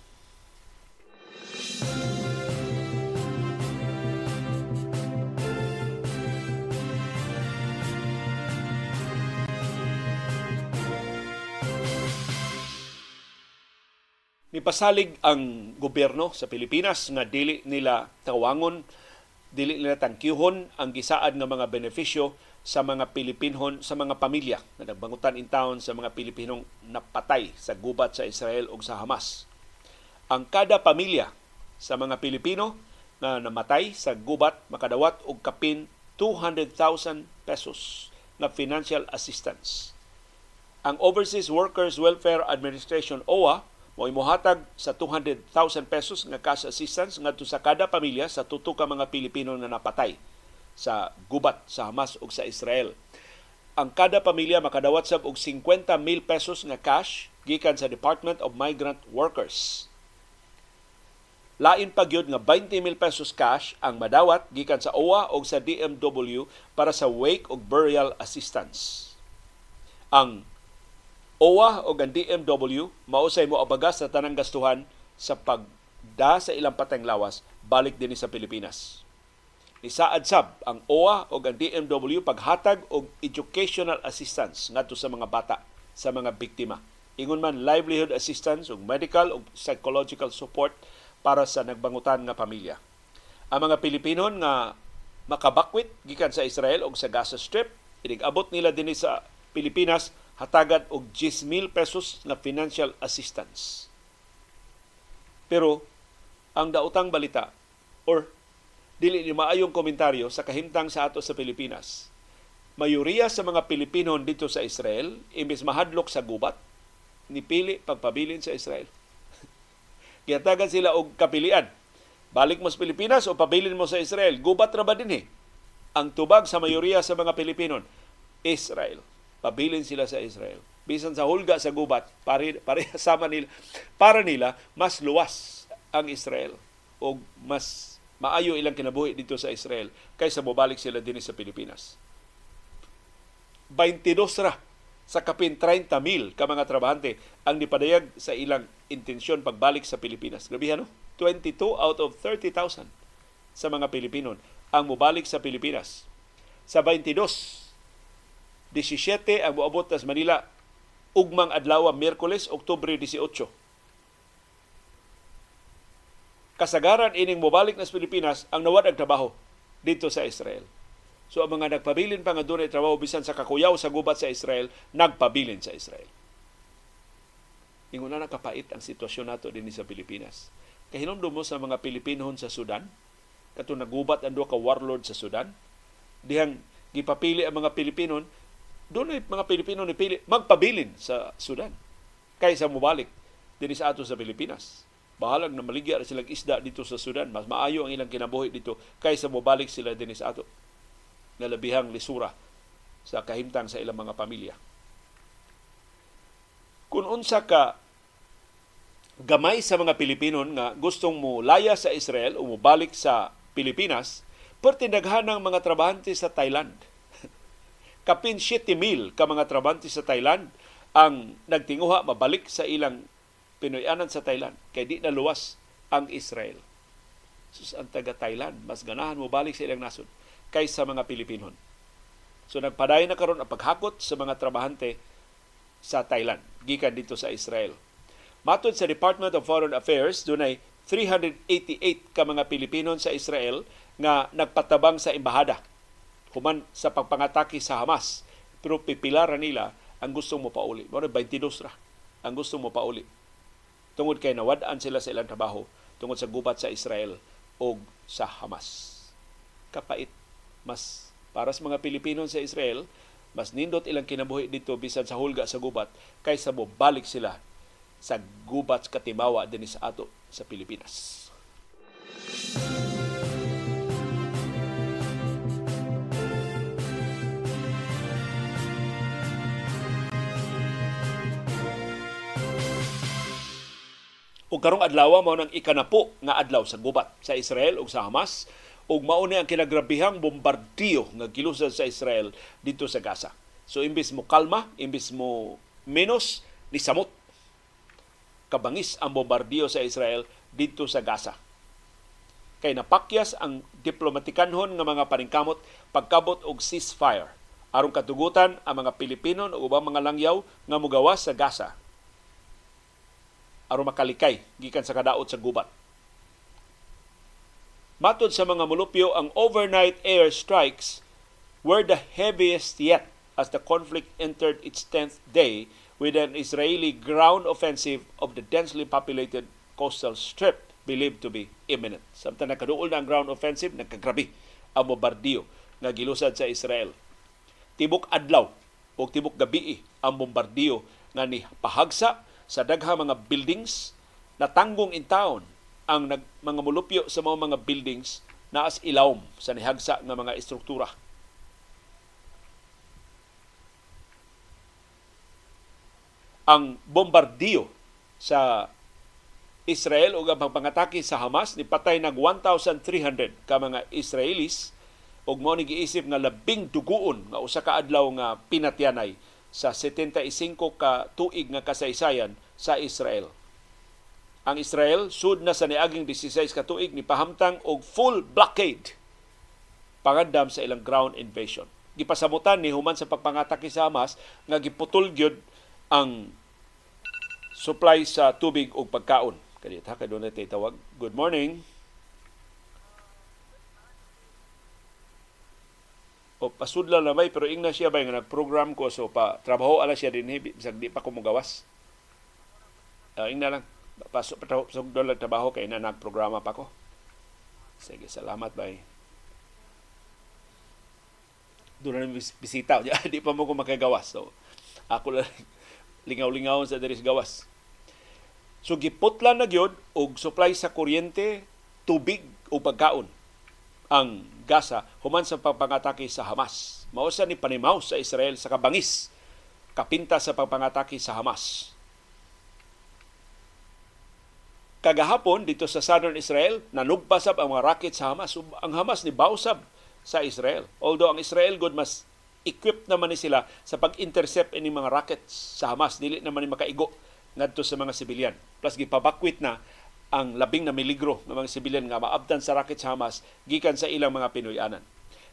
Nipasalig ang gobyerno sa Pilipinas nga dili nila tawangon, dili nila tangkihon ang gisaad ng mga benepisyo sa mga Pilipinhon, sa mga pamilya na nagbangutan in town sa mga Pilipinong napatay sa gubat sa Israel o sa Hamas. Ang kada pamilya sa mga Pilipino na namatay sa gubat makadawat og kapin two hundred thousand pesos na financial assistance. Ang Overseas Workers Welfare Administration, O W A, mo'y mohatag sa two hundred thousand pesos nga cash assistance ngadto sa kada pamilya sa tuto ka mga Pilipino na napatay sa gubat sa Hamas o sa Israel. Ang kada pamilya makadawat sab og fifty thousand pesos nga cash gikan sa Department of Migrant Workers. Lain pagyod nga twenty thousand pesos cash ang madawat gikan sa O W A o sa D M W para sa wake o burial assistance. Ang O W A o ang D M W mausay mo abagas sa tanang gastuhan sa pagda sa ilang patang lawas balik dinhi sa Pilipinas. Nisaad sab ang O W A o ang D M W paghatag og educational assistance ngadto sa mga bata sa mga biktima. Ingon man livelihood assistance ug medical ug psychological support para sa nagbangutan nga pamilya. Ang mga Pilipinon nga makabakwit gikan sa Israel o sa Gaza Strip, inig-abot nila dinhi sa Pilipinas hatagan og ten thousand pesos na financial assistance. Pero ang daotang balita or dili ni maayong komentaryo sa kahimtang sa ato sa Pilipinas. Mayoriya sa mga Pilipino dito sa Israel imbes mahadlok sa gubat, nipili pagpabilin sa Israel. Kiyatagan sila og kapilian. Balik mo sa Pilipinas o pabilin mo sa Israel. Gubat na ba din eh? Ang tubag sa mayoriya sa mga Pilipinon, Israel. Pabilin sila sa Israel. Bisan sa hulga sa gubat, pare, pare, sama nila, para nila, mas luwas ang Israel o mas maayo ilang kinabuhi dito sa Israel kaysa mabalik sila din sa Pilipinas. twenty-two ra sa kapin thirty mil ka mga trabahante ang nipadayag sa ilang intensyon pagbalik sa Pilipinas. Grabe ano? twenty-two out of thirty thousand sa mga Pilipino ang mubalik sa Pilipinas. Sa twenty-two, seventeen ang muabot sa Manila ugmang adlaw Miyerkules, Oktubre eighteen. Kasagaran ining mobalik na sa Pilipinas ang nawad ang trabaho dito sa Israel. So ang mga nagpabilin pa nga doon ay trabaho bisan sa kakuyaw sa gubat sa Israel, nagpabilin sa Israel. Ingon na nakapait ang sitwasyon nato din sa Pilipinas. Kahinomdom mo sa mga Pilipinon sa Sudan, katong nagubat ang duha ka warlord sa Sudan, dihang gipapili ang mga Pilipinon, doon ay mga Pilipino nipili magpabilin sa Sudan kaysa mobalik din sa ato sa Pilipinas. Bahalag na maligya silang isda dito sa Sudan. Mas maayo ang ilang kinabuhi dito kaysa mabalik sila din sa ato. Nalabihang lisura sa kahimtang sa ilang mga pamilya. Kung unsa ka gamay sa mga Pilipinon nga gustong mo laya sa Israel o mabalik sa Pilipinas, pertindaghan ng mga trabahante sa Thailand. Kapin seven mil ka mga trabahante sa Thailand ang nagtinguha mabalik sa ilang Pinoyanan sa Thailand, kaya di na luwas ang Israel. Sus, ang taga-Thailand, mas ganahan mo balik sa ilang nasod kaysa mga Pilipinon. So nagpadayon na karon ang paghakot sa mga trabahante sa Thailand, gikan dito sa Israel. Matod sa Department of Foreign Affairs, dunay three hundred eighty-eight ka mga Pilipinon sa Israel nga nagpatabang sa embahada human sa pagpangatake sa Hamas. Pero pipilara nila ang gusto mo pauli. Muna twenty-two ra ang gusto mo pauli. Tungod kay nawadaan sila sa ilang trabaho tungod sa gubat sa Israel o sa Hamas. Kapait. Mas para sa mga Pilipino sa Israel, mas nindot ilang kinabuhi dito bisan sa hulga sa gubat kaysa mobalik sila sa gubat katimawa din sa ato sa Pilipinas. O karong adlaw mao nang ikanapo nga adlaw sa gubat sa Israel ug sa Hamas ug mao ni ang kinagrabihang bombardiyo nga gilusad sa Israel dito sa Gaza. So imbis mo kalma, imbis mo menos, nisamot kabangis ang bombardiyo sa Israel dito sa Gaza. Kay napakyas ang diplomatikanhon nga mga paningkamot pagkabot og ceasefire aron katugutan ang mga Pilipino ug ubang mga langyaw nga mogawas sa Gaza. Aron makalikay gikan sa kadaot sa gubat. Matod sa mga mulupyo, ang overnight air strikes were the heaviest yet as the conflict entered its tenth day with an Israeli ground offensive of the densely populated coastal strip believed to be imminent. Samtang nakaduol na ang ground offensive, nagkagrabi ang bombardiyo na gilusad sa Israel. Tibok adlaw o tibok gabi ang bombardiyo na ni pahagsa sa dagha mga buildings na tanggong in town ang nag, mga mulupyo sa mga, mga buildings na as ilawom sa nihagsa ng mga istruktura. Ang bombardiyo sa Israel o ang pagpangatake sa Hamas nipatay ng one thousand three hundred ka mga Israelis o mao ni giisip nga labing duguon nga usa ka adlaw nga pinatyanay sa seventy-five ka tuig nga kasaysayan sa Israel. Ang Israel sud na sa niaging sixteen ka tuig ni pahamtang og full blockade pangandam sa ilang ground invasion. Gipasamutan ni human sa pagpangatake sa Hamas nga giputol gyud ang supply sa tubig og pagkaon. Kadiyot ha kay dunay tay tawag. Good morning. O pasudla na may, pero ingna siya ba yung nag-program ko, so pa trabaho ala siya din, bisag di pa ko mugawas. Uh, ingna lang, pasok doon lang trabaho, kaya na nag-programa pa ko. Sige, salamat ba eh. Doon na bis- bisita, di pa mo ko makagawas. So, ako lang, lingaw-lingaw sa Daris Gawas. So giputlan na gyud og supply sa kuryente, tubig o pagkaon ang Gaza human sa pagpangatake sa Hamas. Mao sa ni panimaw sa Israel sa kabangis kapinta sa pagpangatake sa Hamas. Kagahapon dito sa Southern Israel, nanugbasab ang mga rocket sa Hamas. Ang Hamas ni bausab sa Israel. Although ang Israel god mas equipped naman ni sila sa pag-intercept ini mga rockets sa Hamas, dili naman ni makaigo ngadto sa mga sibilyan. Plus gipabakwit na ang labing na miligro ng mga sibilyan nga maabtan sa rocket sa Hamas gikan sa ilang mga Pinoyanan.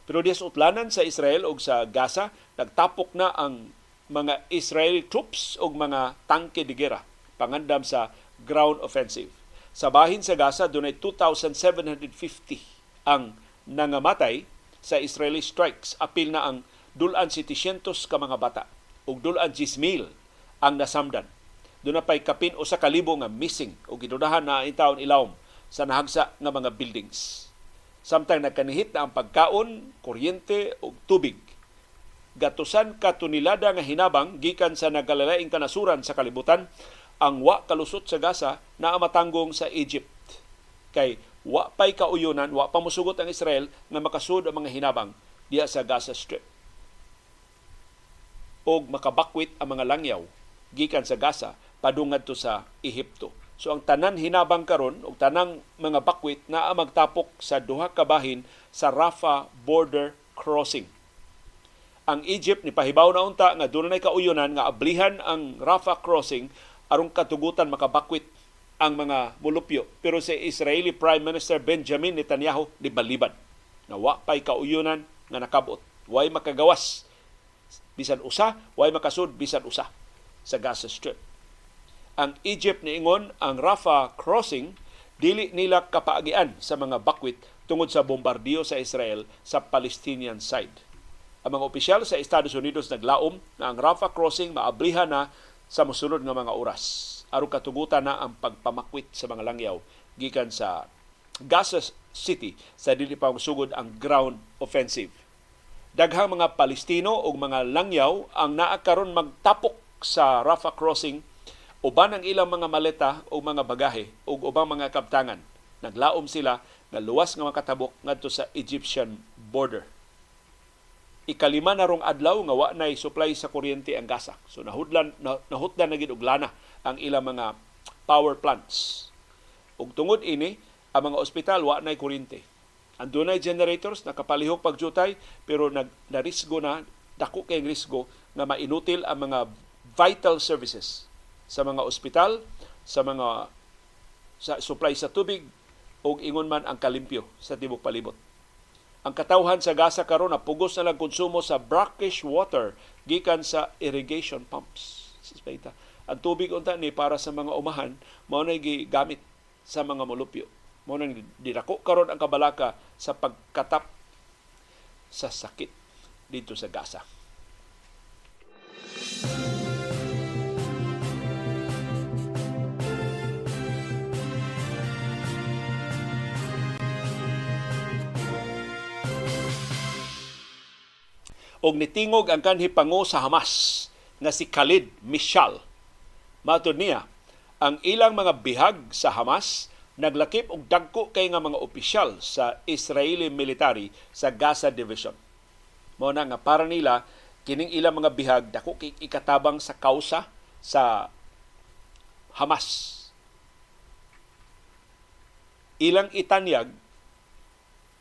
Pero diya sa utlanan sa Israel og sa Gaza, nagtapok na ang mga Israeli troops og mga tanke de gera pangandam sa ground offensive. Sa bahin sa Gaza, doon ay two thousand seven hundred fifty ang nangamatay sa Israeli strikes. Apil na ang dulan seven hundred ka mga bata o dulan ten thousand ang nasamdan. Doon na pa'y kapin o sa kalibo nga missing o gidudahan na ang taon ilawom sa nahagsa nga mga buildings. Samtang nagkanihit na ang pagkaon, kuryente o tubig. Gatusan katunilada nga hinabang gikan sa nagalalaing kanasuran sa kalibutan ang wa kalusot sa Gaza na amatanggong sa Egypt. Kay wa pa'y kauyunan, wa pa musugot ang Israel na makasud ang mga hinabang diya sa Gaza Strip. Og makabakwit ang mga langyaw gikan sa Gaza padungad to sa Ehipto. So ang tanan hinabang karon og tanang mga bakwit na magtapok sa duha ka bahin sa Rafah border crossing. Ang Egypt ni pahibaw na unta nga dunay kauyunan nga ablihan ang Rafah crossing arong katugutan makabakwit ang mga mulupyo. Pero si Israeli Prime Minister Benjamin Netanyahu libaliban na wa pay kauyunan nga nakabot. Way makagawas bisan usa, way makasud bisan usa sa Gaza Strip. Ang Egypt niingon ang Rafah crossing dili nila kapaagian sa mga bakwit tungod sa bombardiyo sa Israel sa Palestinian side. Ang mga opisyal sa Estados Unidos naglaom na ang Rafah crossing maabrihan na sa mosunod nga mga oras. Arong katugutan na ang pagpamakwit sa mga langyaw gikan sa Gaza City sa dili pa sugod ang ground offensive. Daghang mga Palestino o mga langyaw ang naa karon magtapok sa Rafah crossing uban ang ilang mga maleta o mga bagahe o ubang mga kaptangan. Naglaom sila na luwas nga makatabok ngadto sa Egyptian border. Ikalima na rong adlaw nga wa nay supply sa kuryente ang Gaza. So nahudlan nahutdan na gid og lana ang ilang mga power plants. Ug tungod ini, ang mga ospital wa nay kuryente. Andunay generators nakapalihok pagjutay pero nag narisgo na dako kay risgo nga mainutil ang mga vital services sa mga ospital, sa mga sa supply sa tubig ug ingon man ang kalimpyo sa tibuok palibot. Ang katawhan sa Gaza karon na pugos na lang konsumo sa brackish water gikan sa irrigation pumps. Ang tubig unta ni para sa mga umahan mao nay gigamit sa mga molupyo. Mao nang dirako karon ang kabalaka sa pagkatap sa sakit dito sa Gaza. Og nitingog ang kanhi pangu sa Hamas nga si Khalid Mishal. Matod niya, ang ilang mga bihag sa Hamas naglakip og dagko kay nga mga opisyal sa Israeli military sa Gaza Division. Mao na nga para nila kining ilang mga bihag dako kay ikatabang sa kausa sa Hamas. Ilang itanyag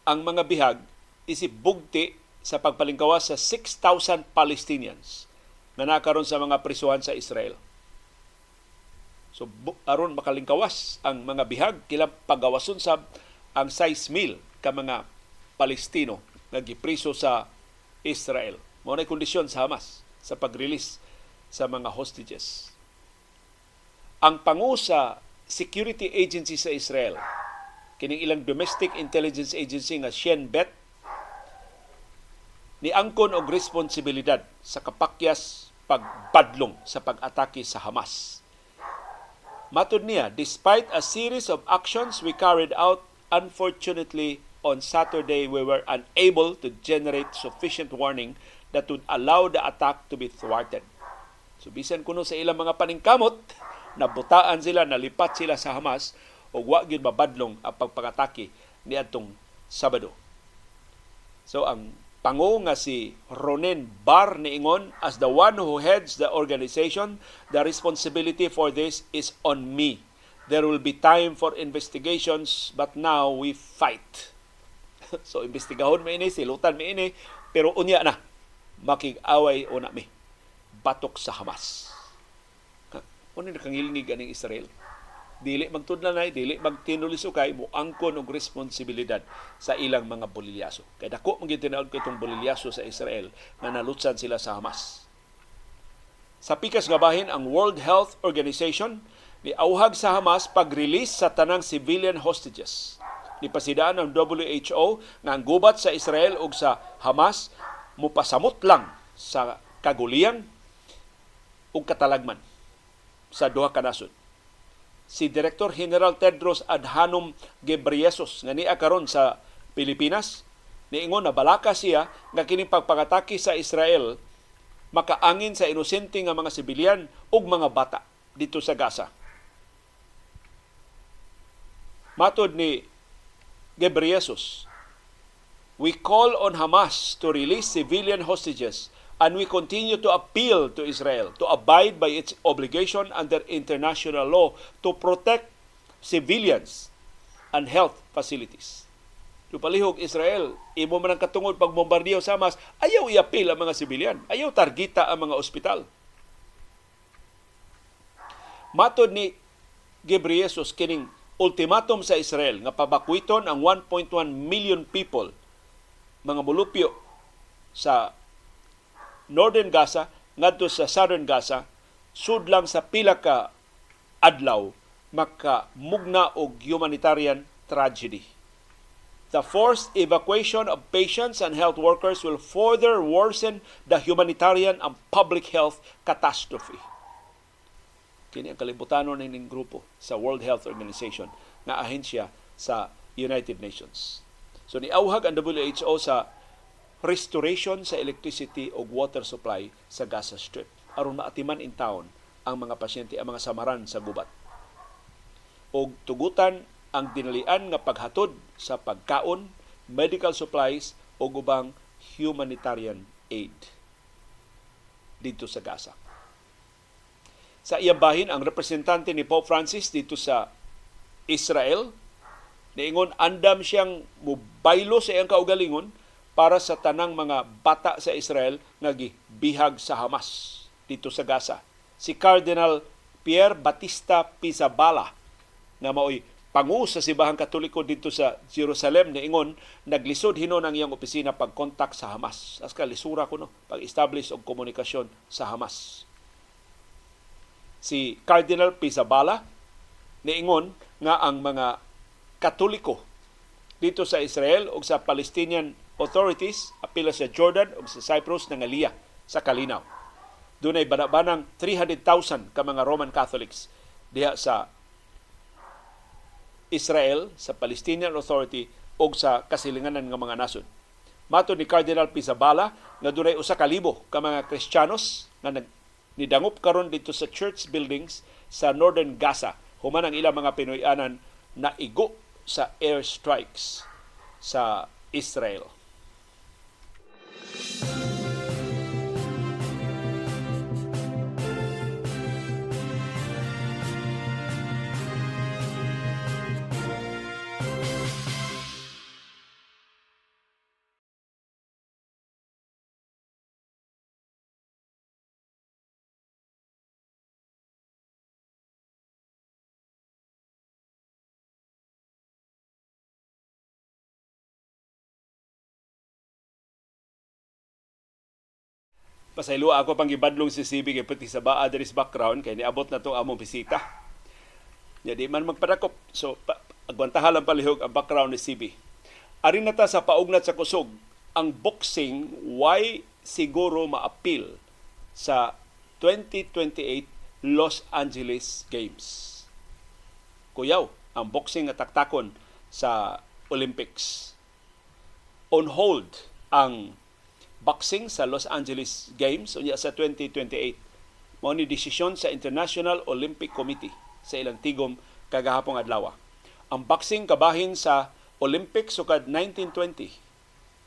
ang mga bihag isip bugti sa pagpalingkawas sa six thousand Palestinians na nakaroon sa mga prisuhan sa Israel. So aron makalingkawas ang mga bihag, kilang pagawason sa ang six thousand ka mga Palestino na gipriso sa Israel. Maunay kondisyon sa Hamas sa pag-release sa mga hostages. Ang pangu sa security agency sa Israel, kining ilang domestic intelligence agency nga Shin Bet, niangkon og responsibilidad sa kapakyas pagbadlong sa pag-atake sa Hamas. Matod niya, despite a series of actions we carried out, unfortunately, on Saturday we were unable to generate sufficient warning that would allow the attack to be thwarted. So bisan kuno sa ilang mga paningkamot, nabutaan sila, nalipat sila sa Hamas o wa gyud mabadlong ang pagpangatake niadtong Sabado. So ang pangu nga si Ronen Barr niingon, as the one who heads the organization, the responsibility for this is on me. There will be time for investigations, but now we fight. So, investigahon mo ini, silutan mo ini, pero unya na, makig-away una mi. Batok sa Hamas. Una na kangilingig aning Israel. Dili magtudlanay, dili magtinulisukay, muangkon og responsibilidad sa ilang mga bolilyaso. Kaya dako mong gitinaod ko itong bolilyaso sa Israel na nalutsan sila sa Hamas. Sa pikas nga bahin, ang World Health Organization niauhag sa Hamas pag-release sa tanang civilian hostages. Nipasidaan ng W H O na ang gubat sa Israel o sa Hamas mupasamot lang sa kaguliang o katalagman sa duha ka nasod. Si Director General Tedros Adhanom Ghebreyesus nga niya karon sa Pilipinas, niingon na balaka siya nga kining pagpangatake sa Israel makaangin sa inosente nga mga sibilyan ug mga bata dito sa Gaza. Matod ni Ghebreyesus, we call on Hamas to release civilian hostages and we continue to appeal to Israel to abide by its obligation under international law to protect civilians and health facilities. Yung palihog Israel, imo man ang katungod pag bombardiyo sa Hamas, ayaw i-appeal ang mga sibilyan, ayaw targita ang mga ospital. Matod ni Ghebreyesus, kining ultimatum sa Israel nga pabakwiton ang one point one million people, mga mulupyo sa northern Gaza ngadto sa southern Gaza, sud lang sa pila ka adlaw makamugna og humanitarian tragedy. The forced evacuation of patients and health workers will further worsen the humanitarian and public health catastrophe. Kini ang kalibutanon ng grupo sa World Health Organization na ahensya sa United Nations. So niauhag ang W H O sa restoration sa electricity o water supply sa Gaza Strip aron maatiman in town ang mga pasyente, ang mga samaran sa gubat. Og tugutan ang dinalian nga paghatod sa pagkaon, medical supplies o ubang humanitarian aid dito sa Gaza. Sa iyang bahin, ang representante ni Pope Francis dito sa Israel, niingon andam siyang mubaylo sa iyang kaugalingon para sa tanang mga bata sa Israel nga gibihag sa Hamas dito sa Gaza. Si Cardinal Pierre Battista Pizzaballa nga maoy pangu sa Sibahang Katoliko dito sa Jerusalem, niingon naglisod hinon ang iyang opisina pagkontak sa Hamas. As ka lisura ko no, pag-establish og komunikasyon sa Hamas. Si Cardinal Pizzaballa niingon nga ang mga Katoliko dito sa Israel o sa Palestinian authorities apila sa Jordan o sa Cyprus na ngaliya sa kalinaw. Doon ay banabanang three hundred thousand ka mga Roman Catholics diha sa Israel, sa Palestinian Authority o sa kasilinganan ng mga nasod. Matod ni Cardinal Pizzaballa nga doon ay usa ka libo ka mga Kristiyanos nga nag nidangup karon dito sa church buildings sa northern Gaza human ang ilang mga Pinoyanan na igo sa airstrikes sa Israel. Pasaylo ako pang gibadlong si C B kay pati sa ba address background kay niabot na tong among bisita. Ya di man magpadakop. So pa, agwantahan lang palihog ang background ni C B. Ari nata sa paugnat sa kusog ang boxing why siguro maapil sa twenty twenty-eight Los Angeles Games. Kuyaw ang boxing nga taktakon sa Olympics. On hold ang boxing sa Los Angeles Games unya sa twenty twenty-eight mao ni desisyon sa International Olympic Committee sa ilang tigom kagahapong adlaw. Ang boxing kabahin sa Olympics sukad nineteen twenty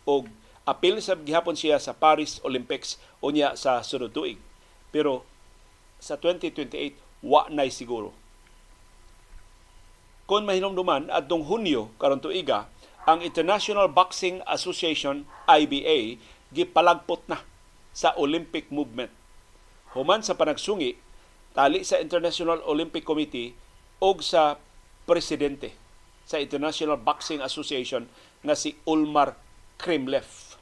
og apil sa gihapon siya sa Paris Olympics unya sa sunod tuig. Pero sa twenty twenty-eight wa nay siguro. Kon mahinumduman adtong Hunyo karon tuiga, ang International Boxing Association I B A gipalagpot na sa Olympic movement. Human sa panagsungi tali sa International Olympic Committee og sa presidente sa International Boxing Association nga si Ulmar Kremlev.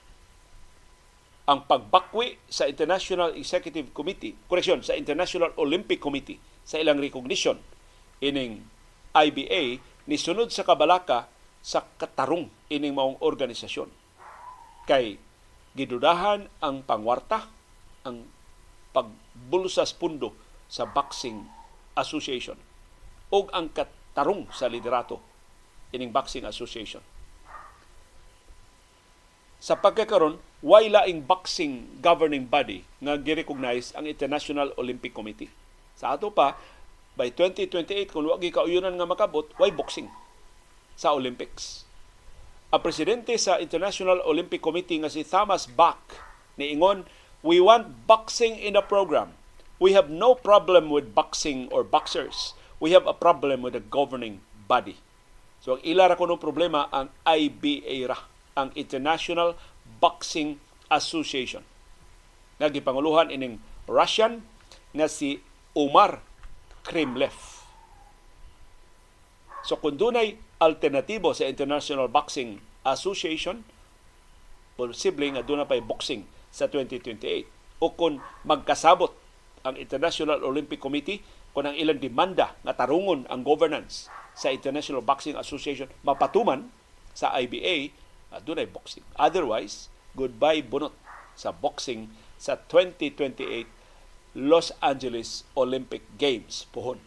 Ang pagbakwi sa International Executive Committee, correction, sa International Olympic Committee sa ilang recognition ining I B A ni sunod sa kabalaka sa katarong ining maong organisasyon. Kay gidudahan ang pangwarta, ang pagbulsas pundo sa Boxing Association og ang katarong sa liderato ining Boxing Association. Sa pagkakaroon, way laing boxing governing body nga girecognize ang International Olympic Committee. Sa ato pa, by twenty twenty-eight, kung wagi kauyunan nga makabot, way boxing sa Olympics. Ang presidente sa International Olympic Committee nga si Thomas Bach niingon, "We want boxing in the program. We have no problem with boxing or boxers. We have a problem with the governing body." So ang ila ra kuno problema ang I B A ra, ang International Boxing Association. Nagipanguluhan ining Russian na si Umar Kremlev. So kung dunay alternatibo sa International Boxing Association, posible nga doon na pa'y boxing sa twenty twenty-eight. O kung magkasabot ang International Olympic Committee, kung ang ilang demanda na tarungon ang governance sa International Boxing Association mapatuman sa I B A, doon ay boxing. Otherwise, goodbye bunot sa boxing sa twenty twenty-eight Los Angeles Olympic Games. Puhon.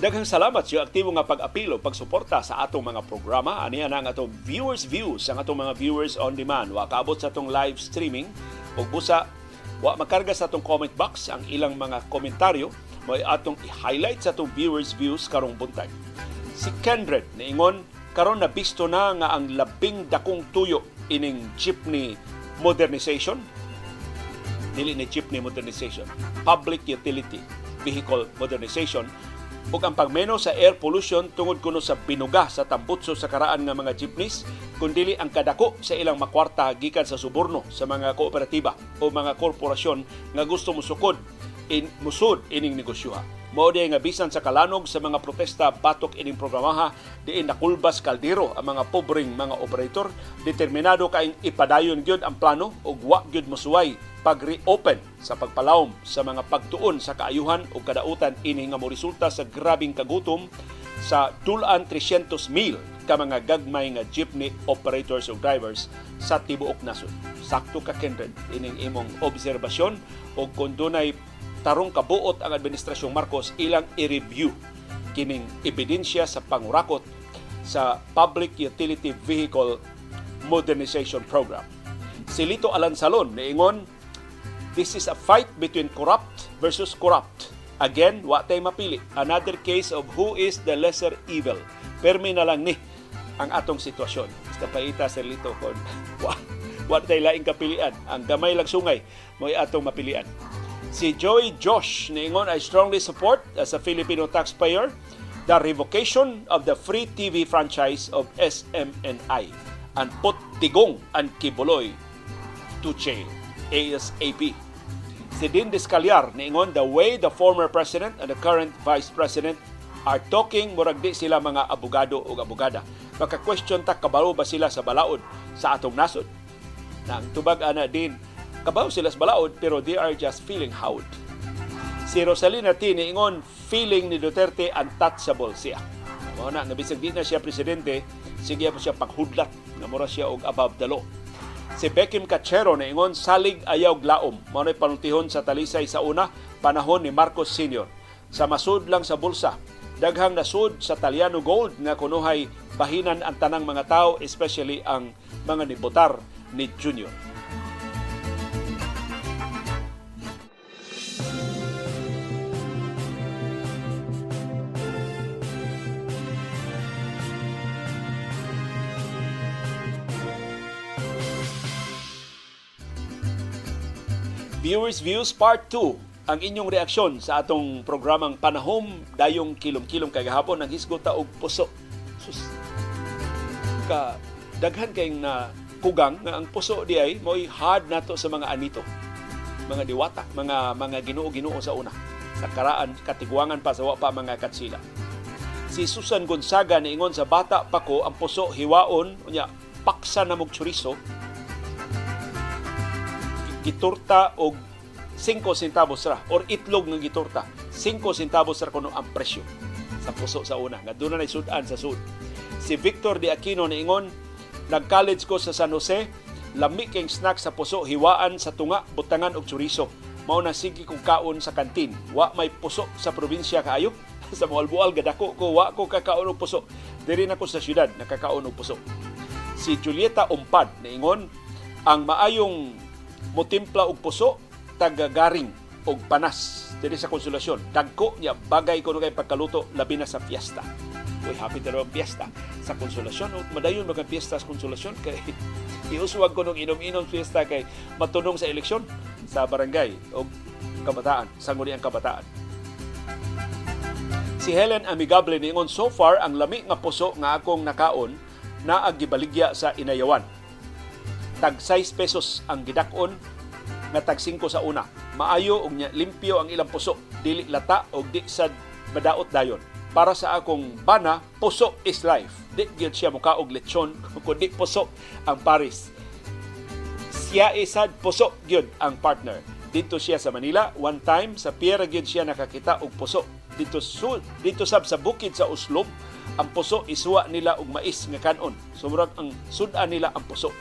Daghang salamat sa aktibo nga pag-apilo, pagsuporta sa atong mga programa. Aniya na ang atong viewers' views, ang atong mga viewers on demand. Wa kaabot sa atong live streaming. Ug busa, wa makarga sa atong comment box ang ilang mga komentaryo. May atong i-highlight sa atong viewers' views karong buntag. Si Kendred niingon, karon nabisto na nga ang labing dakong tuyo ining jeepney modernization. Dili ni jeepney modernization. Public utility vehicle modernization. O ang pagmeno sa air pollution tungod kuno sa binuga sa tambutso sa karaan ng mga jeepneys, kundili ang kadako sa ilang makwarta gikan sa suborno sa mga kooperatiba o mga korporasyon nga gusto musukod in musud ining negosyoha. Mao day nga bisan sa kalanog sa mga protesta batok ining programaha, diin nakulbas kaldero ang mga pobreng mga operator, determinado kaing ipadayon gyud ang plano og wa gyud mosuway pag-reopen sa pagpalawom sa mga pagtuon sa kaayuhan o kadautan ini nga moresulta sa grabing kagutom sa dulaan three hundred thousand ka mga gagmay nga jeepney operators o drivers sa tibuok nasod. Sakto ka Kendred ining imong obserbasyon o kung dunay tarong kabuot ang Administrasyong Marcos, ilang i-review kining ebidensya sa pangurakot sa Public Utility Vehicle Modernization Program. Si Lito Alansalon niingon, "This is a fight between corrupt versus corrupt. Again, wa tay mapili. Another case of who is the lesser evil." Permi na lang ni ang atong sitwasyon. Basta paita si Lito kon wa, wa tay laing kapilian. Ang gamay lang sungay mo'y atong mapilian. Si Joey Josh niingon, "I strongly support as a Filipino taxpayer the revocation of the free T V franchise of S M N I and put Tigong and Kibuloy to jail A S A P. Si Din Descaliar niingon, "The way the former president and the current vice president are talking, muragdi sila mga abogado o abogada. Maka-question ta kabalo ba sila sa balaod sa atong nasod?" Nang tubag ana din, kabalo sila sa balaod pero they are just feeling howd. Si Rosalina T niingon, "Feeling ni Duterte untouchable siya." Muna, nabisag di na siya presidente, sige po siya paghudlat, namura siya og above the law. Si Beckham Cachero niingon, "Salig ayaw glaom. Maunay panultihon sa talisay sa una, panahon ni Marcos Senior sa masud lang sa bulsa. Daghang nasud sa Taliano Gold nga kunohay bahinan ang tanang mga tao, especially ang mga nibotar ni Junior. Viewers Views Part two. Ang inyong reaksyon sa atong programang Panahom Dayong Kilom-Kilom kagahapon ng hisgota og puso. Sus. Ka daghan kay na kugang nga ang puso di ay moy hard nato sa mga anito. Mga diwata, mga mga Ginoo-Ginoo sa una. Sa karaan katigwangan pa sa wa pa mga katsila. Si Susan Gonzaga niingon sa bata pa ko ang puso hiwaon unya paksa na mog chorizo. Giturta og singko centavos ra or itlog ng gitorta. singko centavos ra kuno ang presyo sa puso sa una. Nga doon na naisudan sa sud. Si Victor De Aquino na ingon, nag-college ko sa San Jose, lami kang snack sa puso, hiwaan sa tunga, butangan og chorizo. Mao na sige kong kaon sa kantin. Wa may puso sa probinsya kaayo. Sa Moalboal, gadako ko, wa ko kakaon og puso. Diri na ko sa syudad, nakakaon og puso. Si Julieta Umpad na ingon, ang maayong motimpla og puso, tagagaring og panas diri sa Konsolasyon. Dagko niya bagay kuno kay pagkaluto labi na sa fiesta. Uy, happy taro ang fiesta sa Konsolasyon. O, madayon mga fiesta sa Konsolasyon kay iuswag ko nung inom-inom fiesta kay matunong sa eleksyon sa barangay o kabataan, sanguni ang kabataan. Si Helen Amigable ningon, so far ang lami nga puso nga akong nakaon na agibaligya sa Inayawan. Tag sais pesos ang gidakon nga tag singko sa una. Maayo og limpyo ang ilang puso, dili lata og di sad madaot dayon. Para sa akong bana, puso is life. Di gyud siya muka og lechon kundi puso ang Paris. Siya isad puso gyud ang partner. Dito siya sa Manila one time, sa Piera gyud siya nakakita og puso. Dito sul, dito sab sa bukid sa Uslub, ang puso isuwa nila og mais nga kanon. Sumurag ang sudan nila ang puso.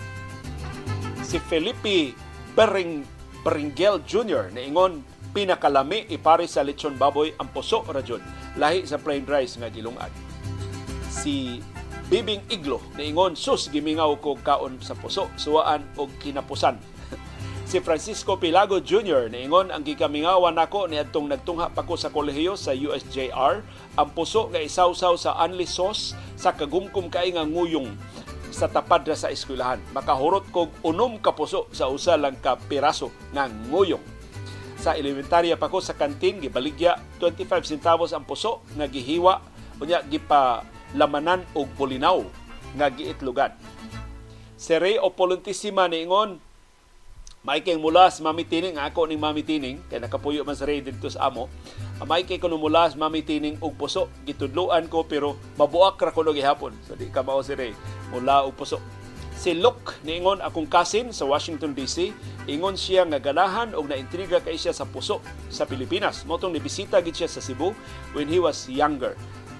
Si Felipe Bering Beringel Junior na ingon, pinakalami ipari sa lechon baboy ang puso rajon, lahi sa plain rice nga gilungad. Si Bibing Iglo na ingon, sus gimingaw ko kaon sa puso, suwaan og kinapusan. Si Francisco Pilago Junior na ingon, ang gikamingawan ako niadtong nagtungha pa ko sa kolehiyo sa U S J R, ang puso nga isaw-saw sa only sauce sa kagumkum kay nga nguyong sa tapad ra sa eskwelahan. Makahurot kog unom ka puso sa usa lang ka piraso nga nguyong. Sa elementarya pa ko sa kantin gibaligya twenty-five centavos ang puso nga gihiwa unya gipalamanan og bulinaw nga giitlogan. Si Rey Opolentissima niingon, maikay mulas Mami Tining, ako ni Mami Tining kay nakapuyo man sa Rey dito sa amo. Maikay kuno mulas Mami Tining og puso gitudloan ko pero mabuak ra kuno gihapon. So di ka mao si Rey. Mula og puso. Si Luke niingon, akong kasin sa Washington D C, ingon siya nga ganahan og naintriga kay siya sa puso sa Pilipinas. Motong nibisita gid siya sa Cebu when he was younger.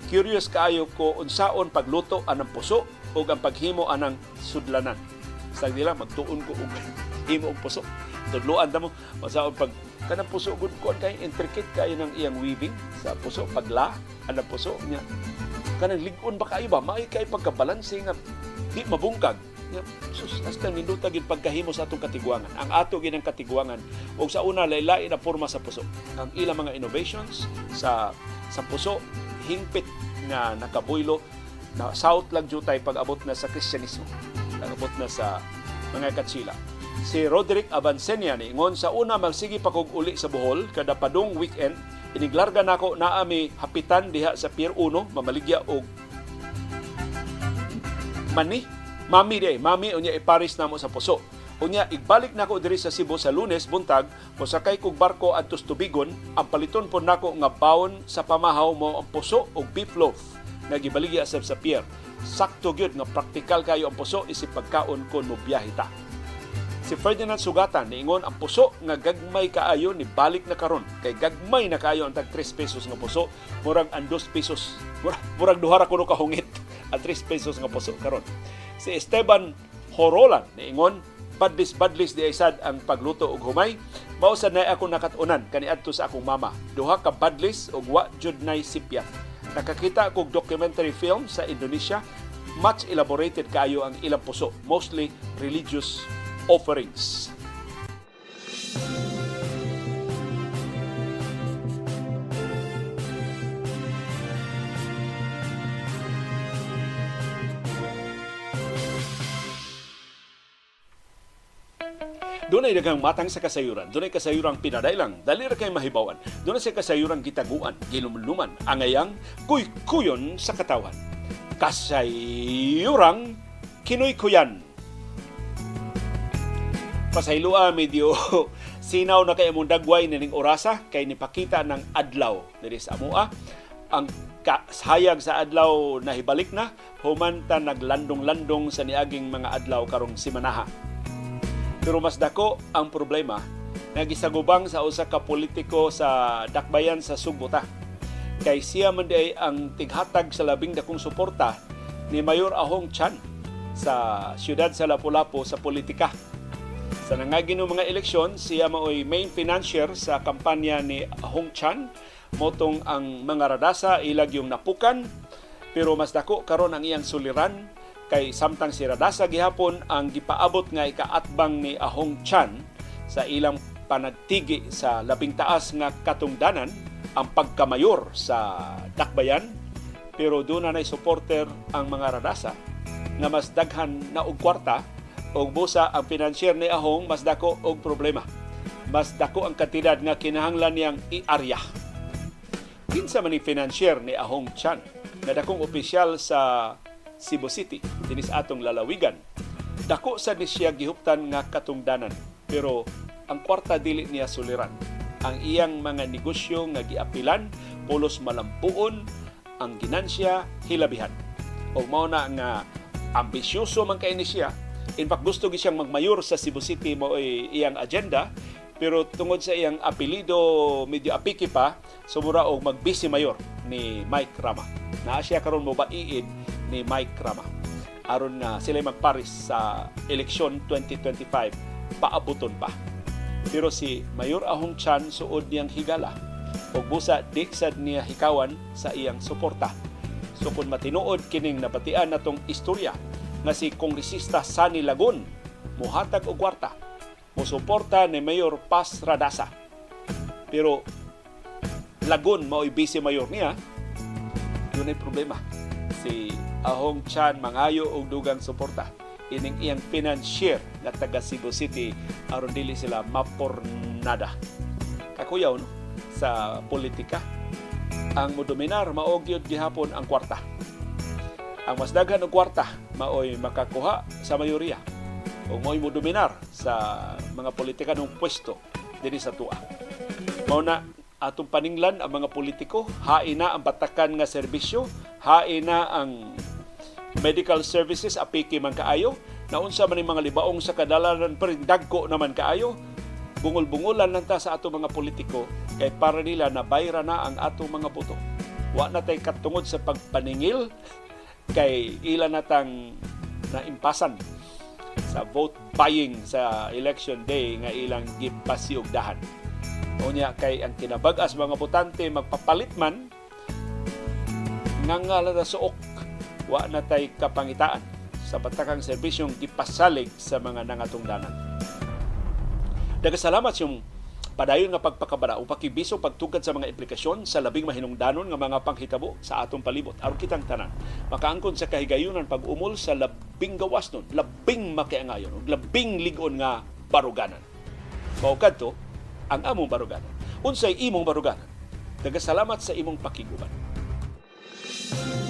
Curious kaayo ko unsaon pagluto anang puso o ang paghimo anang sudlanan. Sa dila magtuon ko og himo og puso. Tudloan ta mo masaon pag kanang puso gud ko kay intricate kaayo ng iyang weaving sa puso, pagla anang puso niya. Kanang ligon ba kayo ba? Maay kayo pagkabalanse nga di mabungkag. Sus, hasta nindutag yung pagkahimo sa atong katigwangan. Ang ato ginang katigwangan. O sa una, laylain na forma sa puso. Ang ilang mga innovations sa sa puso, hingpit na nakabuylo, na south lang jutay pag-abot na sa Kristyanismo. Pag-abot na sa mga katsila. Si Roderick Abansenia niingon, sa una, magsigi pa kong uli sa Bohol kada padung weekend. Iniglarga na ako na ami hapitan diha sa Pier Uno, mamaligya og mani, mami di, mami unya iparis na mo sa puso. Unya, igbalik na ako diri sa Cebu sa Lunes, buntag, mosakay kog barko at tustubigon, ang paliton po na ako nga baon sa pamahaw mo ang puso og beef loaf na gibaligya sa pier. Sakto gyud nga praktikal kayo ang puso isip pagkaon kon mo biyahe ta. Si Ferdinand Sugatan niingon, ang puso nga gagmay kaayo ni balik na karon kay gagmay na kaayo ang tag tres pesos nga puso, murag ang dos pesos, murag, murag duha ra kuno ka hungit ang tres pesos nga puso karon. Si Esteban Horolan niingon, badlis-badlis di isad ang pagluto og humay, mao sad na ako nakatunan kaniadto sa akong mama. Duha ka badlis og wa jud nay sipyat. Nakakita akong documentary film sa Indonesia, much elaborated kayo ang ilang puso, mostly religious offerings. Dunay daghang matang sa kasayuran, dunay kasayuran pinadailang, dali ra kay mahibawan. Dunay sa kasayuran gitaguan, gilumluman, angayang, kuy-kuyon sa katawan. Kasayuran kinoy-kuyan. Pasayloa medyo sinaw na kay among dagway ning orasa kay nipakita ng adlaw diri sa amoa. Ang kasayag sa adlaw nahibalik na, humanta naglandong-landong sa niaging mga adlaw karong simanaha. Pero mas dako ang problema na gisagubang sa usa ka politiko sa dakbayan sa Subo ta. Kay siya man day ang tighatag sa labing dakong suporta ni Mayor Ahong Chan sa siyudad sa Lapu-Lapu sa politika. Sa nangagino mga eleksyon, siya maoy main financier sa kampanya ni Ahong Chan. Motong ang mga radasa ilag yung napukan, pero mas dako karon ang iyang suliran. Kay samtang si radasa gihapon ang gipaabot nga ikaatbang ni Ahong Chan sa ilang panagtigi sa labing taas nga katungdanan ang pagkamayor sa dakbayan, pero doon na supporter ang mga radasa na mas daghan na og kwarta og busa ang financier ni Ahong. Mas dako og problema, mas dako ang kantidad nga kinahanglan niyang iarya. Kinsa man ni financier ni Ahong Chan na dakong opisyal sa Cebu City, dinis atong lalawigan. Dako sad ni siya gihuptan nga katungdanan, pero ang kwarta dili niya suliran. Ang iyang mga negosyo nga giapilan pulos malampuon, ang ginansya hilabihan. O mao na nga ambisyoso man kay ni siya. In fact, gusto gyud siyang magmayor sa Cebu City, mao iyang agenda, pero tungod sa iyang apelido medyo apiki pa, sumura og mag-vice mayor ni Mike Rama. Naa siya karon mo baiid ni Mike Rama aron na sila magparis sa eleksyon twenty twenty-five, paabuton pa. Pero si Mayor Ahong Chan suod niyang higala og busa diksad niya hikawan sa iyang suporta. So kun matinuod kining nabatian natong istorya nga si Kongresista Sunny Lagun mohatag og kwarta, mosuporta ni Mayor Paz Radasa, pero Lagun mao'y vice mayor niya. Yun ay problema. Si Ahong Chan mangayo og dugang suporta ining iyang financier na taga Cebu City aron dili sila mapornada. Kakuyaw no? Sa politika ang modominar maog gyud gihapon ang kwarta. Ang mas daghan og kwarta maoy makakuha sa mayoriya ug maoy modominar sa mga politika nung pwesto diri sa tua. Mao na atong paninglan ang mga politiko, hain na ang batakan nga serbisyo, hain na ang medical services, apiki man kaayo, naunsa man yung mga libaong sa kadalanan, pero dagko naman kaayo, bungol-bungolan lang ta sa atong mga politiko, kay para nila nabayra na ang atong mga buto. Wa na tayo katungod sa pagpaningil, kay ilan natang naimpasan sa vote buying sa election day nga ilang gipasiugdahan. O niya, kay ang kinabag-as mga botante magpapalit man, nangalan na suok, wa na tay kapangitaan sa batakang servisyong gipasalig sa mga nangatungdanan. Dagasalamat yung padayon nga pagpakabara o pakibiso pagtugad sa mga implikasyon sa labing mahinungdanon nga mga panghitabo sa atong palibot. Aron kitang tanan, makaangkon sa kahigayunan pag-umol sa labing gawasnon, labing makiangayon, labing ligon nga baruganan. Maukad to, ang among baruganan. Unsay imong baruganan. Dagasalamat sa imong pakiguban.